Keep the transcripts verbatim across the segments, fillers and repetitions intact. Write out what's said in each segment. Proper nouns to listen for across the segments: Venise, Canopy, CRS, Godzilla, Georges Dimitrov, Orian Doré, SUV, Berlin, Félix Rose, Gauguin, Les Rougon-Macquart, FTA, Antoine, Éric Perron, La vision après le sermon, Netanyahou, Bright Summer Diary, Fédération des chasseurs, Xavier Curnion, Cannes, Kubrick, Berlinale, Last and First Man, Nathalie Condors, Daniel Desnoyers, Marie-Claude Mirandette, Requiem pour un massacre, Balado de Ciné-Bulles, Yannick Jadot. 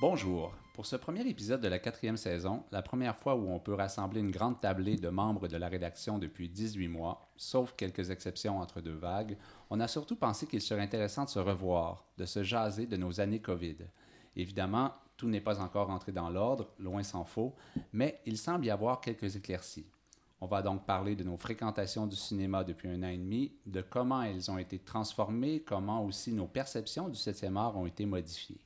Bonjour. Pour ce premier épisode de la quatrième saison, la première fois où on peut rassembler une grande tablée de membres de la rédaction depuis dix-huit mois, sauf quelques exceptions entre deux vagues, on a surtout pensé qu'il serait intéressant de se revoir, de se jaser de nos années COVID. Évidemment, tout n'est pas encore entré dans l'ordre, loin s'en faut, mais il semble y avoir quelques éclaircies. On va donc parler de nos fréquentations du cinéma depuis un an et demi, de comment elles ont été transformées, comment aussi nos perceptions du septième art ont été modifiées.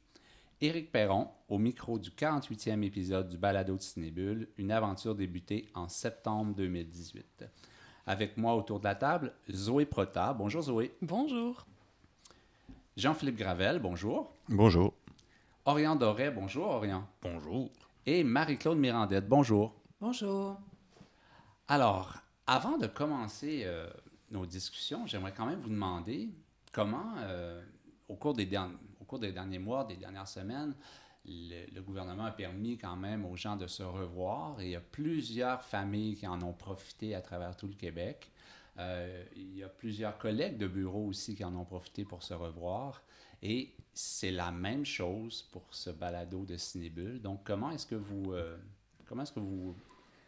Éric Perron, au micro du quarante-huitième épisode du Balado de Ciné-Bulles, une aventure débutée en septembre deux mille dix-huit. Avec moi autour de la table, Zoé Protat. Bonjour Zoé. Bonjour. Jean-Philippe Gravel, bonjour. Bonjour. Orian Doré, bonjour Orian. Bonjour. Et Marie-Claude Mirandette, bonjour. Bonjour. Alors, avant de commencer euh, nos discussions, j'aimerais quand même vous demander comment, euh, au cours des derniers... Au cours des derniers mois, des dernières semaines, le, le gouvernement a permis quand même aux gens de se revoir et il y a plusieurs familles qui en ont profité à travers tout le Québec. Euh, il y a plusieurs collègues de bureau aussi qui en ont profité pour se revoir et c'est la même chose pour ce balado de Ciné-Bulles. Donc, comment est-ce que vous, euh, comment est-ce que vous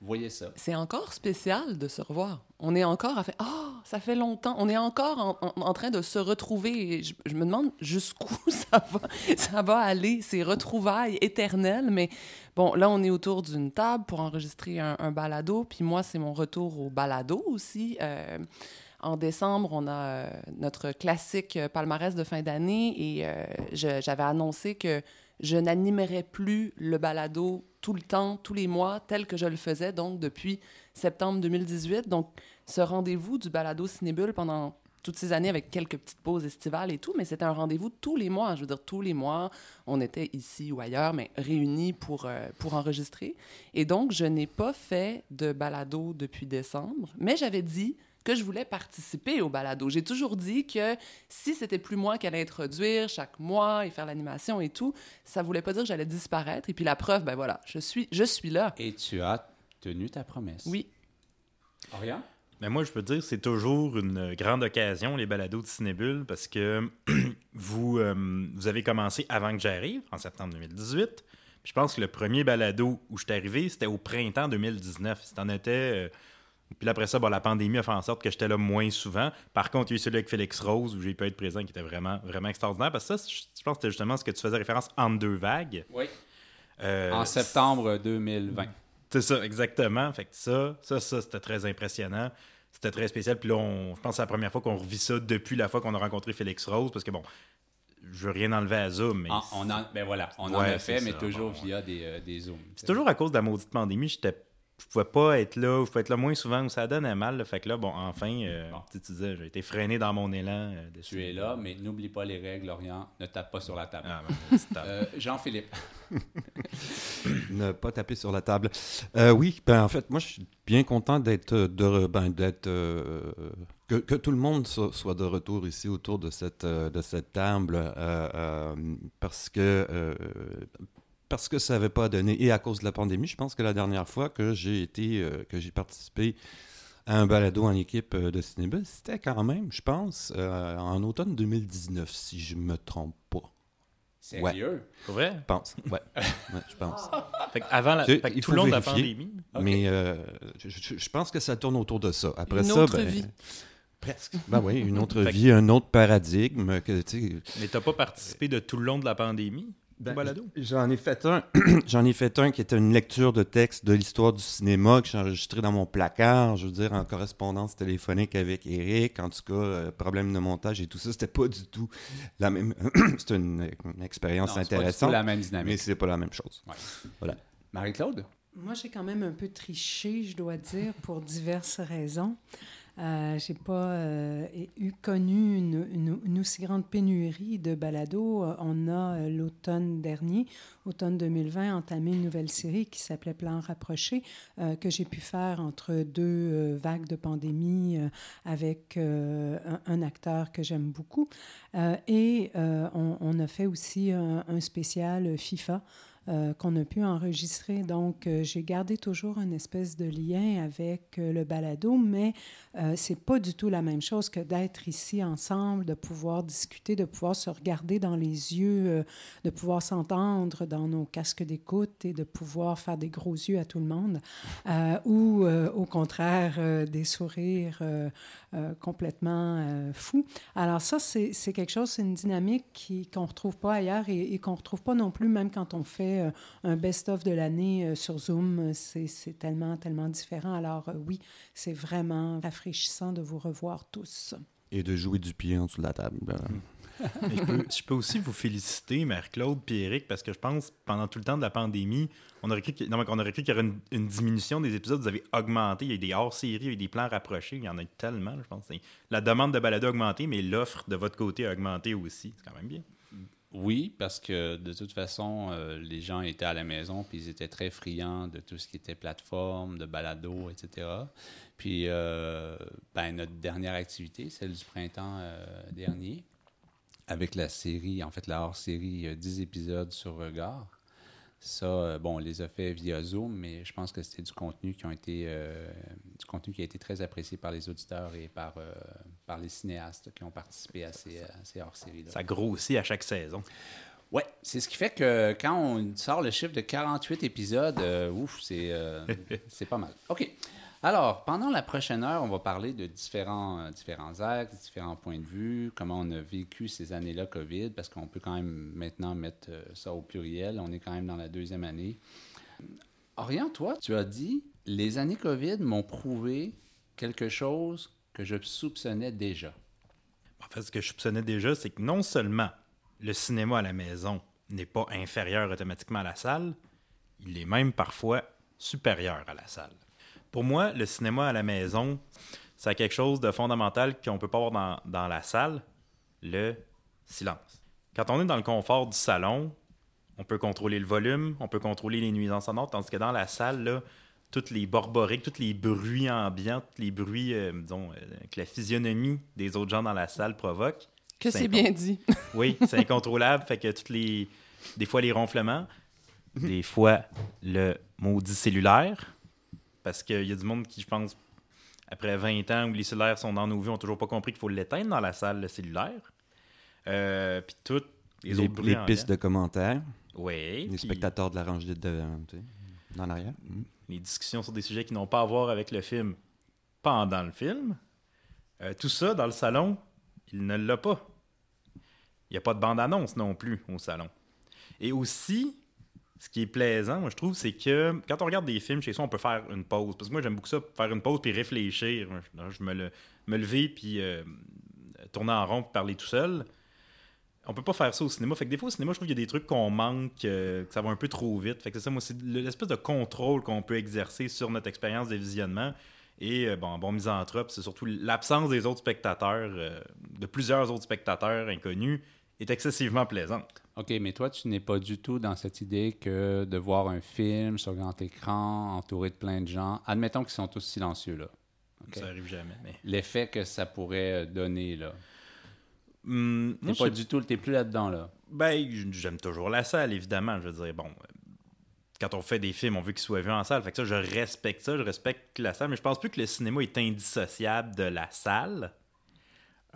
voyez ça? C'est encore spécial de se revoir. On est encore à faire... Oh, ça fait longtemps. On est encore en, en, en train de se retrouver. Je, je me demande jusqu'où ça va, ça va aller, ces retrouvailles éternelles. Mais bon, là, on est autour d'une table pour enregistrer un, un balado. Puis moi, c'est mon retour au balado aussi. Euh, en décembre, on a notre classique palmarès de fin d'année. Et euh, je, j'avais annoncé que je n'animerais plus le balado tout le temps, tous les mois, tel que je le faisais, donc depuis septembre deux mille dix-huit. Donc, ce rendez-vous du balado Ciné-Bulles pendant toutes ces années, avec quelques petites pauses estivales et tout, mais c'était un rendez-vous tous les mois. Je veux dire, tous les mois, on était ici ou ailleurs, mais réunis pour, euh, pour enregistrer. Et donc, je n'ai pas fait de balado depuis décembre, mais j'avais dit que je voulais participer au balado. J'ai toujours dit que si c'était plus moi qui allais introduire chaque mois et faire l'animation et tout, ça voulait pas dire que j'allais disparaître. Et puis la preuve, ben voilà, je suis, je suis là. Et tu as tenu ta promesse. Oui. Orian? Ben moi, je peux te dire, c'est toujours une grande occasion, les balados de Ciné-Bulles, parce que vous, euh, vous avez commencé avant que j'arrive, en septembre deux mille dix-huit. Puis je pense que le premier balado où je suis arrivé, c'était au printemps deux mille dix-neuf. Si t'en étais... Euh, Puis après ça, bon, la pandémie a fait en sorte que j'étais là moins souvent. Par contre, il y a eu celui avec Félix Rose, où j'ai pu être présent, qui était vraiment, vraiment extraordinaire. Parce que ça, je pense que c'était justement ce que tu faisais référence entre deux vagues. Oui. Euh, en septembre deux mille vingt. C'est ça, exactement. Fait que ça, ça, ça, c'était très impressionnant. C'était très spécial. Puis là, on, je pense que c'est la première fois qu'on revit ça depuis la fois qu'on a rencontré Félix Rose. Parce que bon, je veux rien enlever à Zoom. Mais ah, on en, ben voilà, on ouais, en a fait, mais ça, toujours bon, via ouais. des, euh, des Zooms. C'est, c'est toujours à cause de la maudite pandémie, j'étais je pouvais pas être là, je pouvais être là moins souvent, où ça donnait mal. Là. Fait que là, bon, enfin, euh, bon. Tu, tu disais, j'ai été freiné dans mon élan. Euh, de... Tu es là, mais n'oublie pas les règles, Orian. Ne tape pas sur la table. Ah, ben, euh, Jean-Philippe. Ne pas taper sur la table. Euh, oui, ben en fait, moi, je suis bien content d'être, de, ben, d'être euh, que, que tout le monde so- soit de retour ici autour de cette, de cette table, euh, euh, parce que... Euh, parce que ça n'avait pas donné, et à cause de la pandémie, je pense que la dernière fois que j'ai été, euh, que j'ai participé à un balado en équipe de Ciné-Bulles, c'était quand même, je pense, euh, en automne deux mille dix-neuf, si je ne me trompe pas. Sérieux? C'est vrai? Je pense, ouais, ouais je pense. Fait qu'avant la... fait que tout le long de la pandémie. Okay. Mais euh, je, je, je pense que ça tourne autour de ça. Après Une ça, autre ben... vie. Presque. Ben oui, une autre vie, que... un autre paradigme. Que, tu sais... Mais tu n'as pas participé de tout le long de la pandémie? Ben, j'en ai fait un j'en ai fait un qui était une lecture de texte de l'histoire du cinéma que j'ai enregistré dans mon placard, je veux dire, en correspondance téléphonique avec Éric. En tout cas, euh, problème de montage et tout ça, c'était pas du tout la même... C'était une, une expérience non, intéressante, c'est pas la même dynamique. Mais c'est pas la même chose. Ouais. Voilà. Marie-Claude? Moi, j'ai quand même un peu triché, je dois dire, pour diverses raisons. Euh, je n'ai pas euh, eu connu une, une, une aussi grande pénurie de balados. On a, euh, l'automne dernier, automne deux mille vingt, entamé une nouvelle série qui s'appelait Plan rapproché, euh, que j'ai pu faire entre deux euh, vagues de pandémie euh, avec euh, un, un acteur que j'aime beaucoup. Euh, et euh, on, on a fait aussi un, un spécial FIFA, Euh, qu'on a pu enregistrer. Donc, euh, j'ai gardé toujours une espèce de lien avec euh, le balado, mais euh, c'est pas du tout la même chose que d'être ici ensemble, de pouvoir discuter, de pouvoir se regarder dans les yeux, euh, de pouvoir s'entendre dans nos casques d'écoute et de pouvoir faire des gros yeux à tout le monde, euh, ou euh, au contraire, euh, des sourires euh, euh, complètement euh, fous. Alors ça, c'est, c'est quelque chose, c'est une dynamique qui, qu'on retrouve pas ailleurs et, et qu'on retrouve pas non plus, même quand on fait un best-of de l'année sur Zoom, c'est, c'est tellement, tellement différent. Alors oui, c'est vraiment rafraîchissant de vous revoir tous. Et de jouer du pied en dessous de la table. je, peux, je peux aussi vous féliciter, Marie-Claude et Éric, parce que je pense, pendant tout le temps de la pandémie, on aurait cru qu'il, non, on aurait cru qu'il y aurait une, une diminution des épisodes. Vous avez augmenté. Il y a eu des hors-séries, il y a eu des plans rapprochés. Il y en a eu tellement, je pense. La demande de balado a augmenté, mais l'offre de votre côté a augmenté aussi. C'est quand même bien. Oui, parce que de toute façon, euh, les gens étaient à la maison, puis ils étaient très friands de tout ce qui était plateforme, de balado, et cetera. Puis, euh, ben, notre dernière activité, celle du printemps euh, dernier, avec la série, en fait, la hors-série, euh, dix épisodes sur Regard. Ça, euh, bon, on les a fait via Zoom, mais je pense que c'était du contenu qui, ont été, euh, du contenu qui a été très apprécié par les auditeurs et par, euh, par les cinéastes qui ont participé à ces, ces hors-séries-là. Ça grossit à chaque saison. Oui, c'est ce qui fait que quand on sort le chiffre de quarante-huit épisodes, euh, ouf, c'est, euh, c'est pas mal. OK. Alors, pendant la prochaine heure, on va parler de différents, euh, différents actes, différents points de vue, comment on a vécu ces années-là COVID, parce qu'on peut quand même maintenant mettre euh, ça au pluriel. On est quand même dans la deuxième année. Orian, toi, tu as dit « Les années COVID m'ont prouvé quelque chose que je soupçonnais déjà. » En fait, ce que je soupçonnais déjà, c'est que non seulement le cinéma à la maison n'est pas inférieur automatiquement à la salle, il est même parfois supérieur à la salle. Pour moi, le cinéma à la maison, ça a quelque chose de fondamental qu'on ne peut pas avoir dans, dans la salle, le silence. Quand on est dans le confort du salon, on peut contrôler le volume, on peut contrôler les nuisances sonores, tandis que dans la salle, là, toutes les borborées, tous les bruits ambiants, tous les bruits euh, disons, euh, que la physionomie des autres gens dans la salle provoque. Que c'est, c'est incont- bien dit. Oui, c'est incontrôlable, fait que toutes les, des fois les ronflements, des fois le maudit cellulaire. Parce qu'il y a du monde qui, je pense, après vingt ans, où les cellulaires sont dans nos vies, n'ont toujours pas compris qu'il faut l'éteindre dans la salle, le cellulaire. Euh, puis toutes les, les autres... Les pistes de commentaires. Oui. Les pis... spectateurs de la rangée de devant, tu sais, dans l'arrière. Mm. Les discussions sur des sujets qui n'ont pas à voir avec le film pendant le film. Euh, tout ça, dans le salon, il ne l'a pas. Il n'y a pas de bande-annonce non plus au salon. Et aussi... Ce qui est plaisant, moi, je trouve, c'est que quand on regarde des films chez soi, on peut faire une pause. Parce que moi, j'aime beaucoup ça, faire une pause puis réfléchir. Je me, le, me lever puis euh, tourner en rond puis parler tout seul. On peut pas faire ça au cinéma. Fait que des fois, au cinéma, je trouve qu'il y a des trucs qu'on manque, euh, que ça va un peu trop vite. Fait que c'est ça, moi, c'est l'espèce de contrôle qu'on peut exercer sur notre expérience de visionnement. Et, euh, bon, bon misanthrope, c'est surtout l'absence des autres spectateurs, euh, de plusieurs autres spectateurs inconnus, est excessivement plaisante. OK, mais toi, tu n'es pas du tout dans cette idée que de voir un film sur grand écran, entouré de plein de gens, admettons qu'ils sont tous silencieux, là. Okay? Ça n'arrive jamais, mais... L'effet que ça pourrait donner, là. Hum, t'es moi, pas je... du tout, t'es plus là-dedans, là. Ben, j'aime toujours la salle, évidemment. Je veux dire, bon, quand on fait des films, on veut qu'ils soient vus en salle. Fait que ça, je respecte ça, je respecte la salle, mais je pense plus que le cinéma est indissociable de la salle.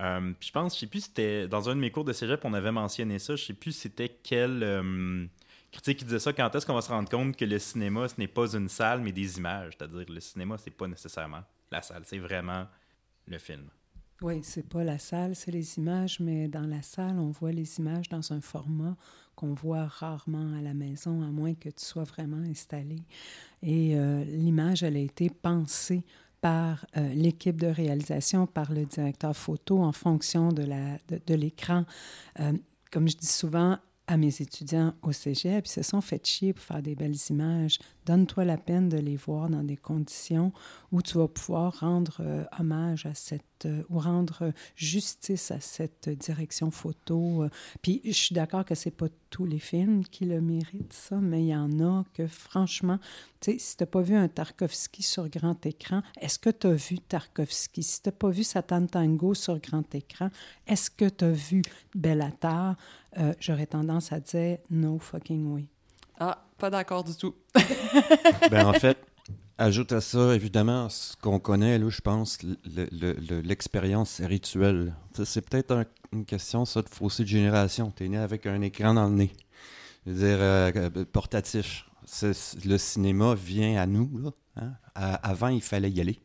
Euh, je pense, je sais plus, c'était dans un de mes cours de cégep, on avait mentionné ça. Je sais plus c'était quel euh, critique qui disait ça. Quand est-ce qu'on va se rendre compte que le cinéma, ce n'est pas une salle, mais des images? C'est-à-dire, le cinéma, c'est pas nécessairement la salle, c'est vraiment le film. Oui, c'est pas la salle, c'est les images, mais dans la salle, on voit les images dans un format qu'on voit rarement à la maison, à moins que tu sois vraiment installé. Et euh, l'image, elle a été pensée par euh, l'équipe de réalisation, par le directeur photo, en fonction de, la, de, de l'écran. Euh, comme je dis souvent, à mes étudiants au cégep, ils se sont fait chier pour faire des belles images. Donne-toi la peine de les voir dans des conditions où tu vas pouvoir rendre euh, hommage à cette, euh, ou rendre justice à cette direction photo. Puis je suis d'accord que c'est pas tous les films qui le méritent, ça, mais il y en a que, franchement, tu sais, si t'as pas vu un Tarkovski sur grand écran, est-ce que t'as vu Tarkovski? Si t'as pas vu Satan Tango sur grand écran, est-ce que t'as vu Bellatar? Euh, j'aurais tendance à dire no fucking way. Ah, pas d'accord du tout. Ben en fait, ajoute à ça, évidemment, ce qu'on connaît, là, je pense, le, le, le, l'expérience rituelle. T'sais, c'est peut-être un, une question, ça, de fossé de génération. T'es né avec un écran dans le nez. Je veux dire, euh, portatif. C'est, c'est, le cinéma vient à nous, là. Hein? À, avant, il fallait y aller.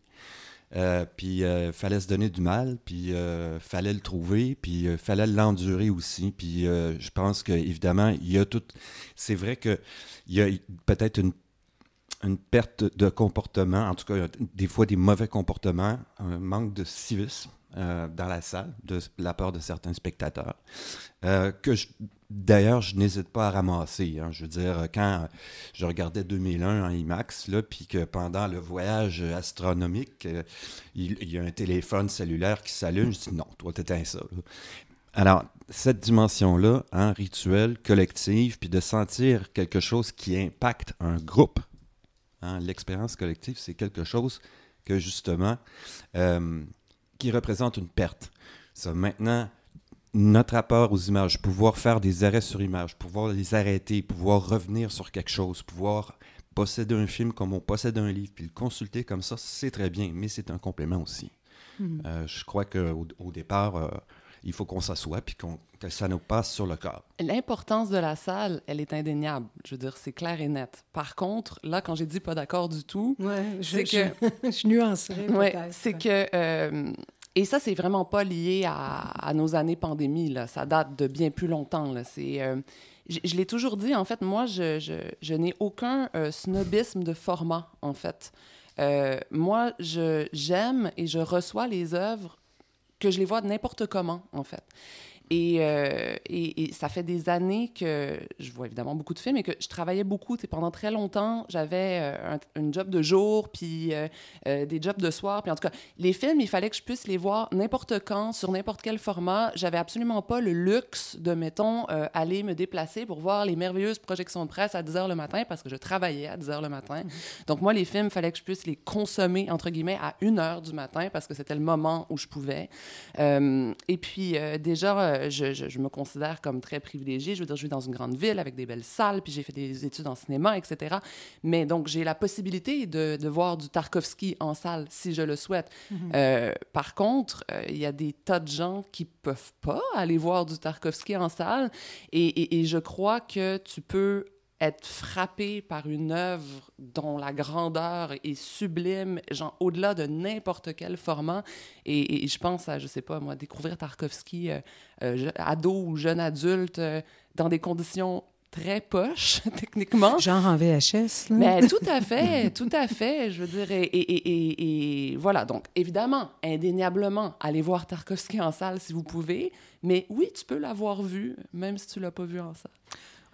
Euh, puis euh, fallait se donner du mal, puis euh, fallait le trouver, puis euh, fallait l'endurer aussi, puis euh, je pense que évidemment il y a tout, c'est vrai que il y a peut-être une une perte de comportement, en tout cas des fois des mauvais comportements, un manque de civisme euh, dans la salle de la part de certains spectateurs euh, que je, d'ailleurs je n'hésite pas à ramasser, hein. Je veux dire, quand je regardais deux mille un en IMAX là, puis que pendant le voyage astronomique euh, il, il y a un téléphone cellulaire qui s'allume, je dis non, toi t'éteins ça là. Alors cette dimension là, hein, rituel, collective, puis de sentir quelque chose qui impacte un groupe. Hein, l'expérience collective, c'est quelque chose que, justement, euh, qui représente une perte. Ça, maintenant, notre rapport aux images, pouvoir faire des arrêts sur images, pouvoir les arrêter, pouvoir revenir sur quelque chose, pouvoir posséder un film comme on possède un livre, puis le consulter comme ça, c'est très bien, mais c'est un complément aussi. Mm-hmm. Euh, je crois qu'au au départ... Euh, il faut qu'on s'assoie puis qu'on, que ça nous passe sur le corps. L'importance de la salle, elle est indéniable. Je veux dire, c'est clair et net. Par contre, là, quand j'ai dit pas d'accord du tout, ouais, c'est je, que... Je, je nuancerais ouais, peut-être. C'est que... Euh, et ça, c'est vraiment pas lié à, à nos années pandémie, là. Ça date de bien plus longtemps, là. C'est... Euh, Je, je l'ai toujours dit, en fait, moi, je, je, je n'ai aucun euh, snobisme de format, en fait. Euh, moi, je, j'aime et je reçois les œuvres que je les vois n'importe comment, en fait. Et, euh, et, et ça fait des années que je vois évidemment beaucoup de films et que je travaillais beaucoup. T'sais, pendant très longtemps, j'avais euh, un, une job de jour, puis euh, euh, des jobs de soir. Puis en tout cas, les films, il fallait que je puisse les voir n'importe quand, sur n'importe quel format. J'avais absolument pas le luxe de, mettons, euh, aller me déplacer pour voir les merveilleuses projections de presse à dix heures le matin, parce que je travaillais à dix heures le matin. Donc moi, les films, il fallait que je puisse les consommer, entre guillemets, à une heure du matin, parce que c'était le moment où je pouvais. Euh, et puis euh, déjà... Euh, Je, je, je me considère comme très privilégiée. Je veux dire, je vis dans une grande ville avec des belles salles, puis j'ai fait des études en cinéma, et cetera. Mais donc, j'ai la possibilité de, de voir du Tarkovski en salle, si je le souhaite. Mm-hmm. Euh, par contre, il euh, y a des tas de gens qui ne peuvent pas aller voir du Tarkovski en salle. Et, et, et je crois que tu peux être frappé par une œuvre dont la grandeur est sublime, genre au-delà de n'importe quel format. Et, et je pense à, je sais pas moi, découvrir Tarkovski, euh, euh, ado ou jeune adulte, euh, dans des conditions très poches, techniquement. Genre en V H S, là. Mais tout à fait, tout à fait, je veux dire. Et, et, et, et, et voilà, donc évidemment, indéniablement, allez voir Tarkovski en salle si vous pouvez, mais oui, tu peux l'avoir vu, même si tu l'as pas vu en salle.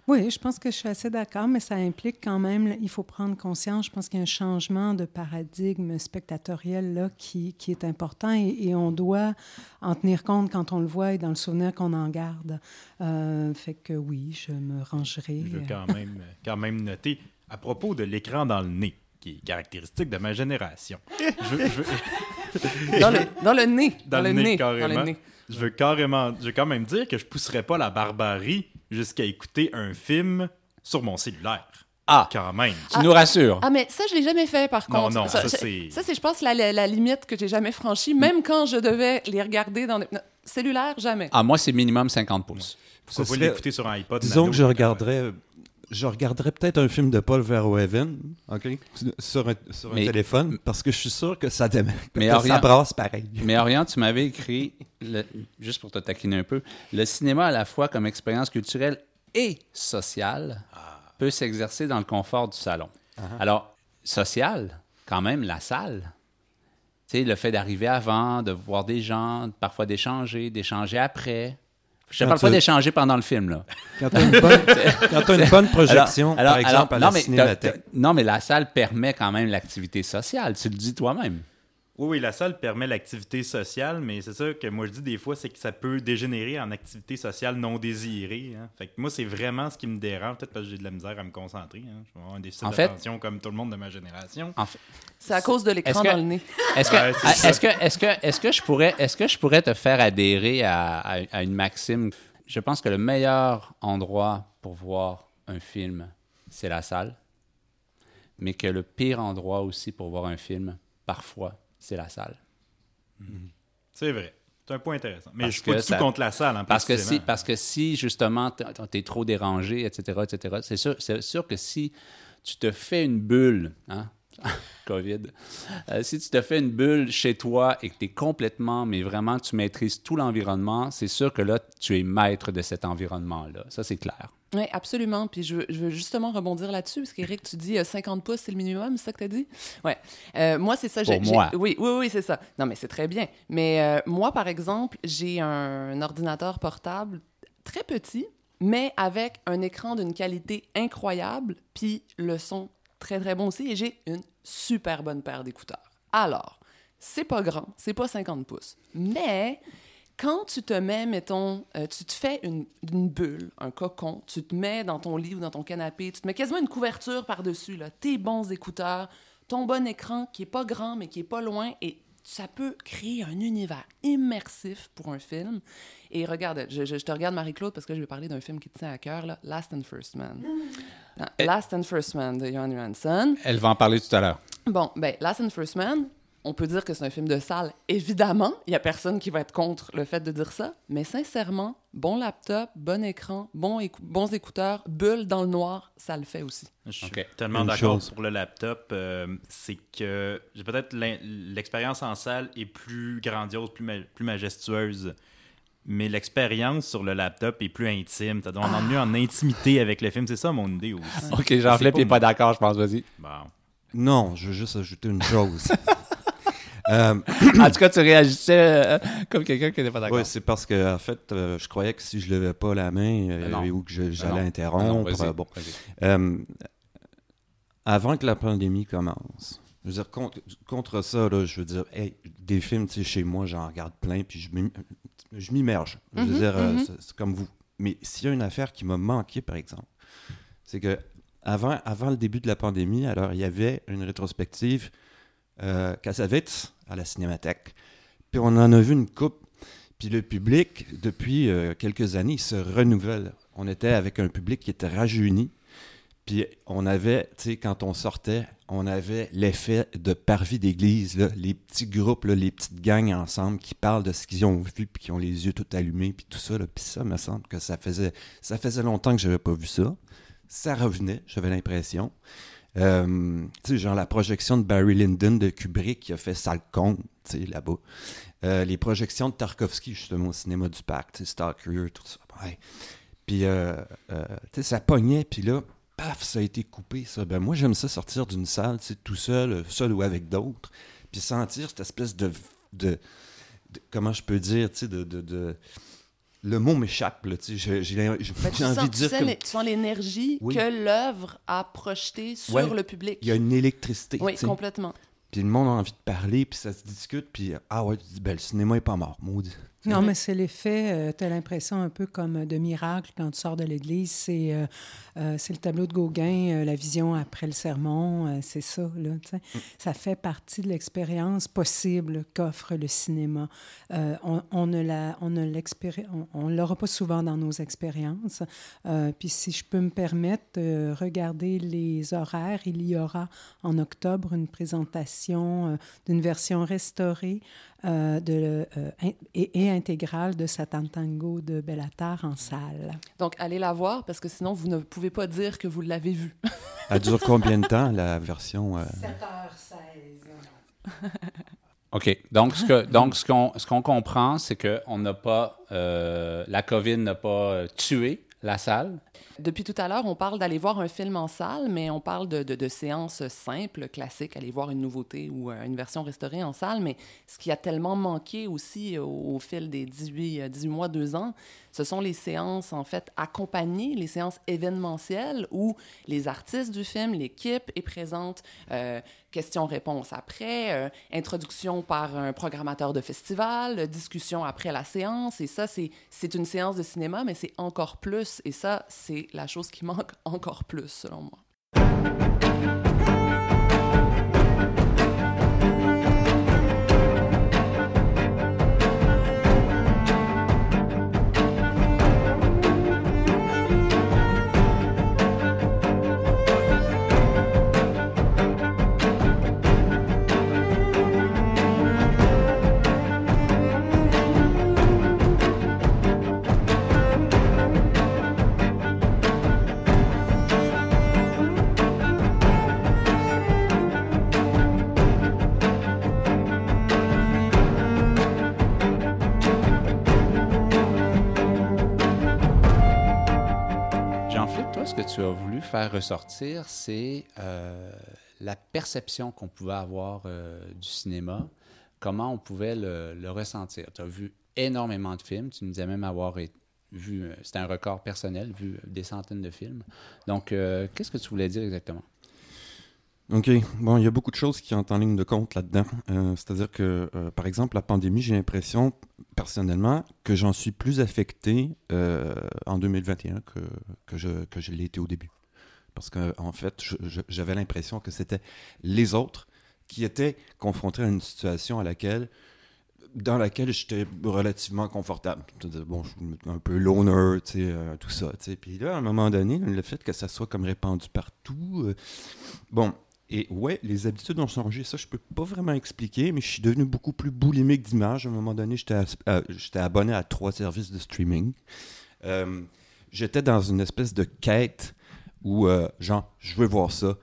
Oui, je pense que je suis assez d'accord, mais ça implique quand même, il faut prendre conscience, je pense qu'il y a un changement de paradigme spectatoriel là, qui, qui est important et, et on doit en tenir compte quand on le voit et dans le souvenir qu'on en garde. Euh, fait que oui, je me rangerai. Je veux quand même, quand même noter, à propos de l'écran dans le nez, qui est caractéristique de ma génération. Je, je... Dans, le, dans le nez. Dans, dans le, le nez, nez carrément. Dans le nez. Je veux carrément, je veux quand même dire que je pousserais pas la barbarie jusqu'à écouter un film sur mon cellulaire. Ah! Quand même. Tu ah, nous rassures. Ah, mais ça, je l'ai jamais fait, par contre. Non, non, ça, ça c'est... Ça, c'est, je pense, la, la, la limite que j'ai jamais franchie, même mm. quand je devais les regarder dans... Le... Non, cellulaire, jamais. Ah, moi, c'est minimum cinquante pouces. Vous pouvez l'écouter sur un iPod. Disons Nado, que je regarderais... Euh... Je regarderais peut-être un film de Paul Verhoeven, okay, sur un, sur mais, un téléphone, parce que je suis sûr que ça, démarre, mais Orian, ça brasse pareil. Mais Orian, tu m'avais écrit, le, juste pour te taquiner un peu, le cinéma à la fois comme expérience culturelle et sociale ah. peut s'exercer dans le confort du salon. Uh-huh. Alors, social, quand même, la salle, tu sais, le fait d'arriver avant, de voir des gens, parfois d'échanger, d'échanger après... Je ne parle pas d'échanger pendant le film, là. Quand tu as une bonne, quand tu as une bonne projection, alors, alors, par exemple, alors, non, à la cinémathèque. Non, mais la salle permet quand même l'activité sociale. Tu le dis toi-même. Oui, oui, la salle permet l'activité sociale, mais c'est ça que moi je dis des fois, c'est que ça peut dégénérer en activité sociale non désirée. Hein. Fait que moi, c'est vraiment ce qui me dérange, peut-être parce que j'ai de la misère à me concentrer. Hein. Je vais avoir un déficit d'attention comme tout le monde de ma génération. En fait, c'est à cause de l'écran que, dans le nez. Est-ce que, ouais, est-ce que, est-ce que, est-ce que je pourrais, est-ce que je pourrais te faire adhérer à, à, à une maxime? Je pense que le meilleur endroit pour voir un film, c'est la salle, mais que le pire endroit aussi pour voir un film, parfois, c'est la salle. Mm-hmm. C'est vrai. C'est un point intéressant. Mais parce je suis pas du tout ça... contre la salle. En parce, que si, parce que si, justement, tu es trop dérangé, et cetera, et cetera, c'est sûr, c'est sûr que si tu te fais une bulle, hein, COVID, euh, si tu te fais une bulle chez toi et que tu es complètement, mais vraiment, tu maîtrises tout l'environnement, c'est sûr que là, tu es maître de cet environnement-là. Ça, c'est clair. Oui, absolument. Puis je veux, je veux justement rebondir là-dessus, parce qu'Éric, tu dis cinquante pouces, c'est le minimum, c'est ça que tu as dit? Oui. Euh, moi, c'est ça. J'ai, Pour moi. J'ai, oui, oui, oui, c'est ça. Non, mais c'est très bien. Mais euh, moi, par exemple, j'ai un ordinateur portable très petit, mais avec un écran d'une qualité incroyable, puis le son très, très bon aussi, et j'ai une super bonne paire d'écouteurs. Alors, c'est pas grand, c'est pas cinquante pouces, mais... Quand tu te mets, mettons, euh, tu te fais une, une bulle, un cocon, tu te mets dans ton lit ou dans ton canapé, tu te mets quasiment une couverture par-dessus, là, tes bons écouteurs, ton bon écran qui n'est pas grand mais qui n'est pas loin, et ça peut créer un univers immersif pour un film. Et regarde, je, je, je te regarde, Marie-Claude, parce que je vais parler d'un film qui te tient à cœur, là, Last and First Man. Non, elle... Last and First Man de Johan Johansson. Elle va en parler tout à l'heure. Bon, bien, Last and First Man... On peut dire que c'est un film de salle, évidemment. Il n'y a personne qui va être contre le fait de dire ça. Mais sincèrement, bon laptop, bon écran, bon écou- bons écouteurs, bulle dans le noir, ça le fait aussi. Je suis okay. tellement Une d'accord chose. Pour le laptop. Euh, c'est que j'ai peut-être l'expérience en salle est plus grandiose, plus, ma- plus majestueuse. Mais l'expérience sur le laptop est plus intime. On ah. est mieux en intimité avec le film. C'est ça mon idée aussi. OK, Jean-Philippe n'est pas, pas d'accord, je pense. Vas-y. Bon. Non, je veux juste ajouter une chose. Euh... en tout cas, tu réagissais euh, comme quelqu'un qui n'était pas d'accord. Oui, c'est parce que, en fait, euh, je croyais que si je ne levais pas la main euh, ou que je, j'allais non. interrompre. Non, vas-y, euh, bon. euh, avant que la pandémie commence, je veux dire, contre, contre ça, là, je veux dire, hey, des films, tu sais, chez moi, j'en regarde plein, puis je, m'im... je m'immerge. Je veux mm-hmm, dire, euh, mm-hmm. c'est, c'est comme vous. Mais s'il y a une affaire qui m'a manqué, par exemple, c'est que avant, avant le début de la pandémie, alors, il y avait une rétrospective euh, Cassavetes à la Cinémathèque. Puis on en a vu une coupe. Puis le public, depuis euh, quelques années, il se renouvelle. On était avec un public qui était rajeuni. Puis on avait, tu sais, quand on sortait, on avait l'effet de parvis d'église, là, les petits groupes, là, les petites gangs ensemble qui parlent de ce qu'ils ont vu, puis qui ont les yeux tout allumés, puis tout ça. Là. Puis ça, me semble que ça faisait, ça faisait longtemps que je n'avais pas vu ça. Ça revenait, j'avais l'impression. Euh, tu sais, genre la projection de Barry Lyndon de Kubrick qui a fait sale con, tu sais, là-bas. Euh, les projections de Tarkovski, justement, au cinéma du parc, tu sais, Stalker, tout ça. Ouais. Puis, euh, euh, tu sais, ça pognait, puis là, paf, ça a été coupé, ça. Ben, moi, j'aime ça sortir d'une salle, tu sais, tout seul, seul ou avec d'autres, puis sentir cette espèce de, de, de comment je peux dire, tu sais, de... de, de le mot m'échappe, là, tu sais, j'ai, j'ai, j'ai, ben, j'ai envie de dire que... Tu sens l'énergie oui. que l'œuvre a projetée sur ouais, le public. Il y a une électricité. Oui, t'sais. Complètement. Puis le monde a envie de parler, puis ça se discute, puis ah ouais, tu dis, ben, le cinéma est pas mort, maudit. Non, mais c'est l'effet, euh, tu as l'impression un peu comme de miracle quand tu sors de l'église, c'est, euh, euh, c'est le tableau de Gauguin, euh, la vision après le sermon, euh, c'est ça, là, tu sais. Mm. Ça fait partie de l'expérience possible qu'offre le cinéma. Euh, on, on ne la, on ne l'expéri- on, on l'aura pas souvent dans nos expériences. Euh, puis si je peux me permettre de regarder les horaires, il y aura en octobre une présentation euh, d'une version restaurée Euh, de, euh, et, et intégrale de Satan Tango de Bellatar en salle. Donc, allez la voir, parce que sinon, vous ne pouvez pas dire que vous l'avez vue. Elle dure combien de temps, la version? Euh... sept heures seize. OK. Donc, ce, que, donc ce, qu'on, ce qu'on comprend, c'est que on n'a pas, euh, la COVID n'a pas tué la salle. Depuis tout à l'heure, on parle d'aller voir un film en salle, mais on parle de, de, de séances simples, classiques, aller voir une nouveauté ou une version restaurée en salle. Mais ce qui a tellement manqué aussi au, au fil des dix-huit, dix-huit mois, deux ans, ce sont les séances, en fait, accompagnées, les séances événementielles où les artistes du film, l'équipe est présente, euh, questions-réponses après, euh, introduction par un programmateur de festival, discussion après la séance. Et ça, c'est, c'est une séance de cinéma, mais c'est encore plus. Et ça, c'est la chose qui manque encore plus, selon moi. Tu as voulu faire ressortir, c'est euh, la perception qu'on pouvait avoir euh, du cinéma, comment on pouvait le, le ressentir. Tu as vu énormément de films, tu nous disais même avoir é- vu, c'était un record personnel, vu des centaines de films. Donc, euh, qu'est-ce que tu voulais dire exactement? OK. Bon, il y a beaucoup de choses qui entrent en ligne de compte là-dedans. Euh, c'est-à-dire que, euh, par exemple, la pandémie, j'ai l'impression, personnellement, que j'en suis plus affecté euh, en deux mille vingt et un que, que, je, que je l'ai été au début. Parce qu'en en fait, je, je, j'avais l'impression que c'était les autres qui étaient confrontés à une situation à laquelle, dans laquelle j'étais relativement confortable. Bon, je suis un peu loner, tu sais, euh, tout ça. Tu sais. Puis là, à un moment donné, le fait que ça soit comme répandu partout... Euh, bon... Et ouais, les habitudes ont changé. Ça, je peux pas vraiment expliquer, mais je suis devenu beaucoup plus boulimique d'images. À un moment donné, j'étais, as- euh, j'étais abonné à trois services de streaming. Euh, j'étais dans une espèce de quête où, euh, genre, je veux voir ça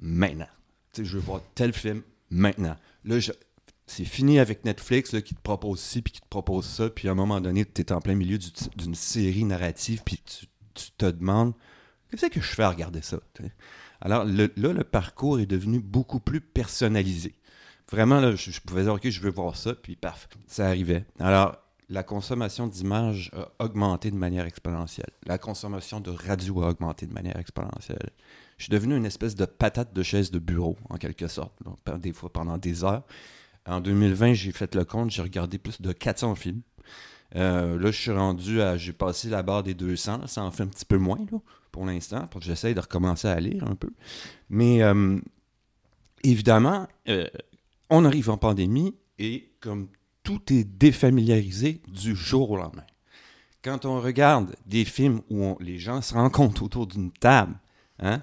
maintenant. Tu sais, je veux voir tel film maintenant. Là, je... c'est fini avec Netflix là, qui te propose ci, puis qui te propose ça. Puis à un moment donné, tu es en plein milieu du t- d'une série narrative, puis tu, tu te demandes, qu'est-ce que je fais à regarder ça? T'sais? Alors le, là, le parcours est devenu beaucoup plus personnalisé. Vraiment, là, je, je pouvais dire « OK, je veux voir ça », puis paf, ça arrivait. Alors, la consommation d'images a augmenté de manière exponentielle. La consommation de radio a augmenté de manière exponentielle. Je suis devenu une espèce de patate de chaise de bureau, en quelque sorte, donc, des fois pendant des heures. En deux mille vingt, j'ai fait le compte, j'ai regardé plus de quatre cents films. Euh, là, je suis rendu à... J'ai passé la barre des deux cents, ça en fait un petit peu moins, là. Pour l'instant, parce que j'essaie de recommencer à lire un peu. Mais euh, évidemment, euh, on arrive en pandémie et comme tout est défamiliarisé du jour au lendemain. Quand on regarde des films où on, les gens se rencontrent autour d'une table, hein,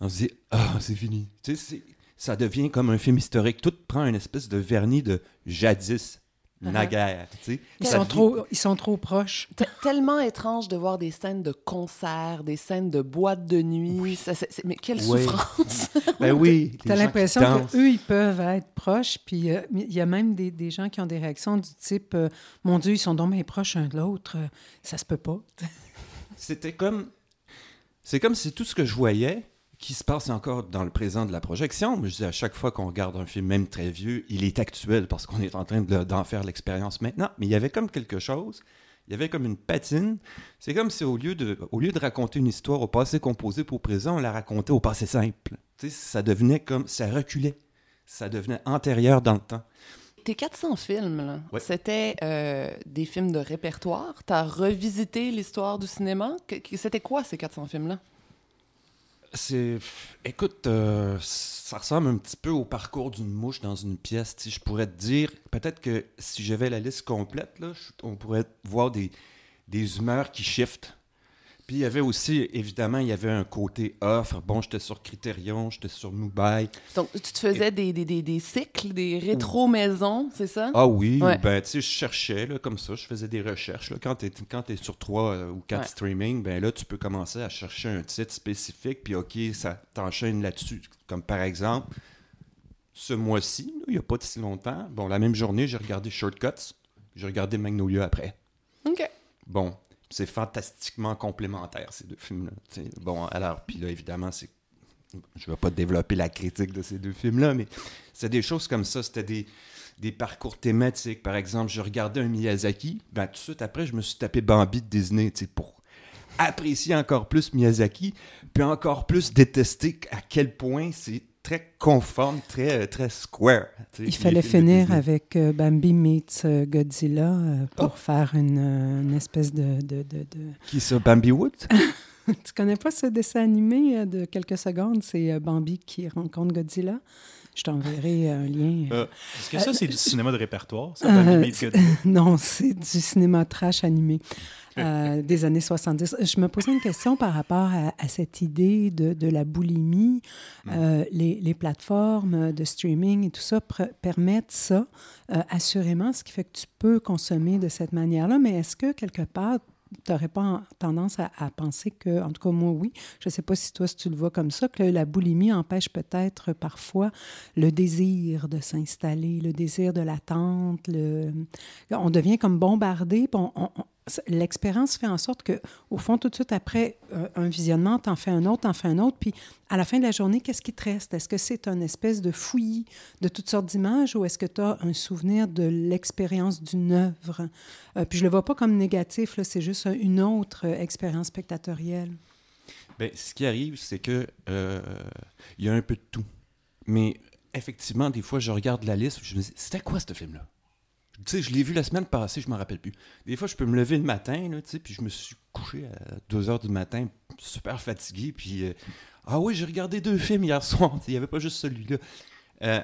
on se dit « Ah, oh, c'est fini ». Tu sais, c'est, ça devient comme un film historique. Tout prend une espèce de vernis de jadis. Naguère, tu sais. Ils sont, trop, ils sont trop proches. T- tellement étrange de voir des scènes de concerts, des scènes de boîtes de nuit. Oui. Ça, c'est, c'est, mais quelle oui. souffrance! Ben oui. T'as l'impression qu'eux, ils peuvent être proches. Puis il euh, y a même des, des gens qui ont des réactions du type euh, « Mon Dieu, ils sont donc bien proches un de l'autre. Euh, ça se peut pas. » C'était comme... C'est comme si tout ce que je voyais... qui se passe encore dans le présent de la projection. Je dis, à chaque fois qu'on regarde un film, même très vieux, il est actuel parce qu'on est en train de, d'en faire l'expérience maintenant. Mais il y avait comme quelque chose, il y avait comme une patine. C'est comme si au lieu de, au lieu de raconter une histoire au passé composé pour présent, on la racontait au passé simple. Tu sais, ça devenait comme, ça reculait. Ça devenait antérieur dans le temps. Tes quatre cents films, là, ouais. C'était euh, des films de répertoire. Tu as revisité l'histoire du cinéma. C'était quoi ces quatre cents films-là? C'est... Écoute, euh, ça ressemble un petit peu au parcours d'une mouche dans une pièce. Je pourrais te dire, peut-être que si j'avais la liste complète, là, on pourrait voir des, des humeurs qui shiftent. Puis il y avait aussi, évidemment, il y avait un côté offre. Bon, j'étais sur Criterion, j'étais sur Mumbai. Donc, tu te faisais Et... des, des, des, des cycles, des rétro-maisons, c'est ça? Ah oui, ouais. Ben tu sais, je cherchais, là, comme ça, je faisais des recherches. Là. Quand t'es, quand t'es sur trois euh, ou quatre ouais. streaming, ben là, tu peux commencer à chercher un titre spécifique, puis OK, ça t'enchaîne là-dessus. Comme par exemple, ce mois-ci, là, il n'y a pas de si longtemps, bon, la même journée, j'ai regardé Shortcuts, j'ai regardé Magnolia après. OK. Bon. c'est fantastiquement complémentaire, ces deux films-là. T'sais. Bon, alors, puis là, évidemment, c'est... je ne vais pas développer la critique de ces deux films-là, mais c'est des choses comme ça. C'était des, des parcours thématiques. Par exemple, je regardais un Miyazaki. Ben, tout de suite après, je me suis tapé Bambi de Disney, tu sais, pour apprécier encore plus Miyazaki, puis encore plus détester à quel point c'est très conforme, très, très square. Il fallait finir avec euh, Bambi meets euh, Godzilla euh, pour oh. faire une, euh, une espèce de, de, de, de... Qui ça, Bambi Wood? Tu connais pas ce dessin animé de quelques secondes? C'est Bambi qui rencontre Godzilla. Je t'enverrai un lien. Euh, est-ce que ça, c'est euh, du cinéma de répertoire? Ça, Bambi euh, meets Godzilla? Non, c'est du cinéma trash animé. Euh, des années soixante-dix. Je me posais une question par rapport à, à cette idée de, de la boulimie. Euh, les, les plateformes de streaming et tout ça pr- permettent ça, euh, assurément, ce qui fait que tu peux consommer de cette manière-là. Mais est-ce que, quelque part, tu n'aurais pas en, tendance à, à penser que, en tout cas, moi, oui, je ne sais pas si toi, si tu le vois comme ça, que la boulimie empêche peut-être parfois le désir de s'installer, le désir de l'attente. Le... On devient comme bombardé, puis on, on, on l'expérience fait en sorte que, au fond, tout de suite après euh, un visionnement, t'en fais un autre, t'en fais un autre, puis à la fin de la journée, qu'est-ce qui te reste? Est-ce que c'est une espèce de fouillis de toutes sortes d'images ou est-ce que tu as un souvenir de l'expérience d'une œuvre? Euh, puis je le vois pas comme négatif, là, c'est juste une autre euh, expérience spectatorielle. Bien, ce qui arrive, c'est que euh, y a un peu de tout. Mais effectivement, des fois, je regarde la liste, je me dis, c'était quoi ce film-là? Tu sais, je l'ai vu la semaine passée, je m'en rappelle plus. Des fois, je peux me lever le matin, là, tu sais, puis je me suis couché à deux heures du matin, super fatigué, puis... Euh, ah oui, j'ai regardé deux films hier soir, il n'y avait pas juste celui-là. Euh,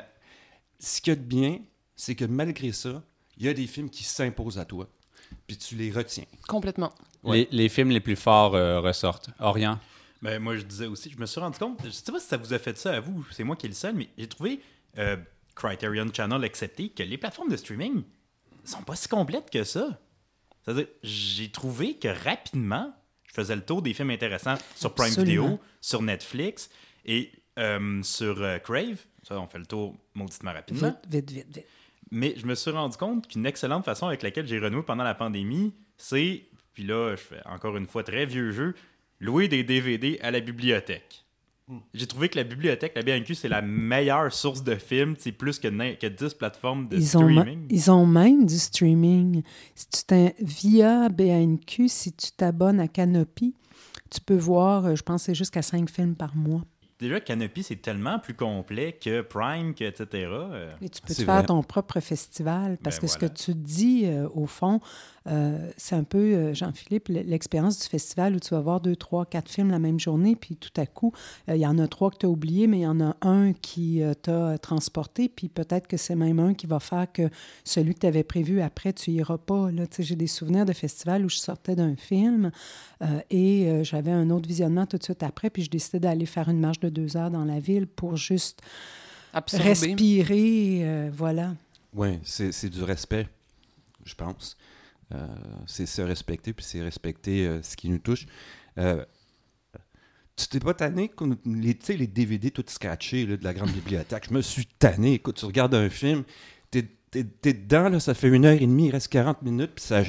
ce qu'il y a de bien, c'est que malgré ça, il y a des films qui s'imposent à toi, puis tu les retiens. Complètement. Ouais. Les, les films les plus forts euh, ressortent. Orian? Ben, moi, je disais aussi, je me suis rendu compte, je ne sais pas si ça vous a fait ça à vous, c'est moi qui ai le seul, mais j'ai trouvé, euh, Criterion Channel accepté, que les plateformes de streaming... sont pas si complètes que ça. C'est-à-dire, j'ai trouvé que rapidement, je faisais le tour des films intéressants sur Prime Absolument. Video, sur Netflix et euh, sur euh, Crave. Ça, on fait le tour mauditement rapidement. Vite, vite, vite, vite. Mais je me suis rendu compte qu'une excellente façon avec laquelle j'ai renoué pendant la pandémie, c'est, puis là, je fais encore une fois très vieux jeu, louer des D V D à la bibliothèque. J'ai trouvé que la bibliothèque, la B N Q, c'est la meilleure source de films. C'est plus que, ne- que dix plateformes de ils streaming. Ont, ils ont même du streaming. Si tu t'in- via B N Q, si tu t'abonnes à Canopy, tu peux voir, je pense, c'est jusqu'à cinq films par mois. Déjà, Canopy, c'est tellement plus complet que Prime, que et cetera. Euh... Et tu peux te faire ton propre festival, parce ben que voilà. Ce que tu dis, euh, au fond, euh, c'est un peu, euh, Jean-Philippe, l'expérience du festival où tu vas voir deux, trois, quatre films la même journée, puis tout à coup, il euh, y en a trois que tu as oubliés, mais il y en a un qui euh, t'a transporté, puis peut-être que c'est même un qui va faire que celui que tu avais prévu après, tu n'iras pas. Là. J'ai des souvenirs de festivals où je sortais d'un film euh, et euh, j'avais un autre visionnement tout de suite après, puis je décidais d'aller faire une marche de deux heures dans la ville pour juste absorber. Respirer, euh, voilà. Oui, c'est, c'est du respect, je pense. Euh, c'est se respecter, puis c'est respecter euh, ce qui nous touche. Euh, tu t'es pas tanné, qu'on, les, tu sais, les D V D tout scratchés là, de la grande bibliothèque, je me suis tanné. Écoute, tu regardes un film, t'es, t'es, t'es dedans, là, ça fait une heure et demie, il reste quarante minutes, puis ça,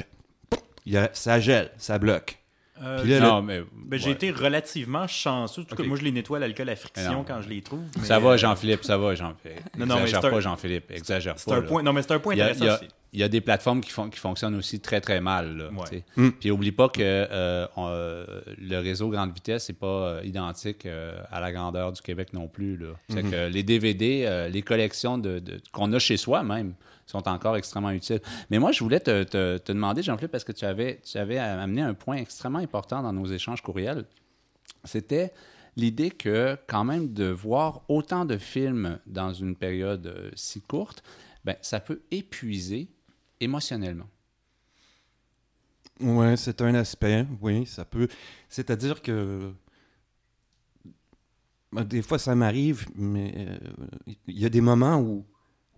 ça gèle, ça bloque. Euh, là, non, mais, ben, ouais. J'ai été relativement chanceux. En tout cas, okay. Moi, je les nettoie à l'alcool à friction non. quand je les trouve. Mais... Ça va, Jean-Philippe, ça va, Jean-Philippe. Non, non, exagère mais pas, un... Jean-Philippe, exagère c'est pas. Un point... Non, mais c'est un point intéressant aussi. Il y a des plateformes qui, font... qui fonctionnent aussi très, très mal. Là, ouais. mm. Puis n'oublie pas que euh, on, euh, le réseau grande vitesse n'est pas euh, identique euh, à la grandeur du Québec non plus. Là. Mm-hmm. Que les D V D, euh, les collections de, de... qu'on a chez soi même, sont encore extrêmement utiles. Mais moi, je voulais te, te, te demander, Jean-Philippe, parce que tu avais, tu avais amené un point extrêmement important dans nos échanges courriels. C'était l'idée que, quand même, de voir autant de films dans une période euh, si courte, ben, ça peut épuiser émotionnellement. Oui, c'est un aspect, oui, ça peut. C'est-à-dire que... Des fois, ça m'arrive, mais euh, y a des moments où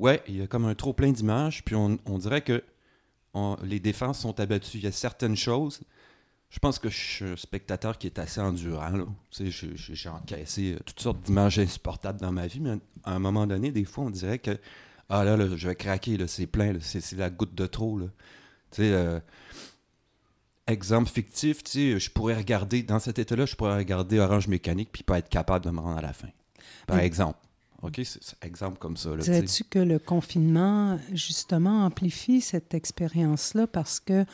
ouais, il y a comme un trop-plein d'images, puis on, on dirait que on, les défenses sont abattues. Il y a certaines choses. Je pense que je suis un spectateur qui est assez endurant. Là. Tu sais, j'ai, j'ai, j'ai encaissé toutes sortes d'images insupportables dans ma vie, mais à un moment donné, des fois, on dirait que ah là, là je vais craquer, là, c'est plein, là, c'est, c'est la goutte de trop. Là. Tu sais, euh, exemple fictif, tu sais, je pourrais regarder, dans cet état-là, je pourrais regarder Orange Mécanique puis pas être capable de me rendre à la fin, par oui. exemple. OK, c'est un exemple comme ça. Dirais-tu que le confinement, justement, amplifie cette expérience-là parce que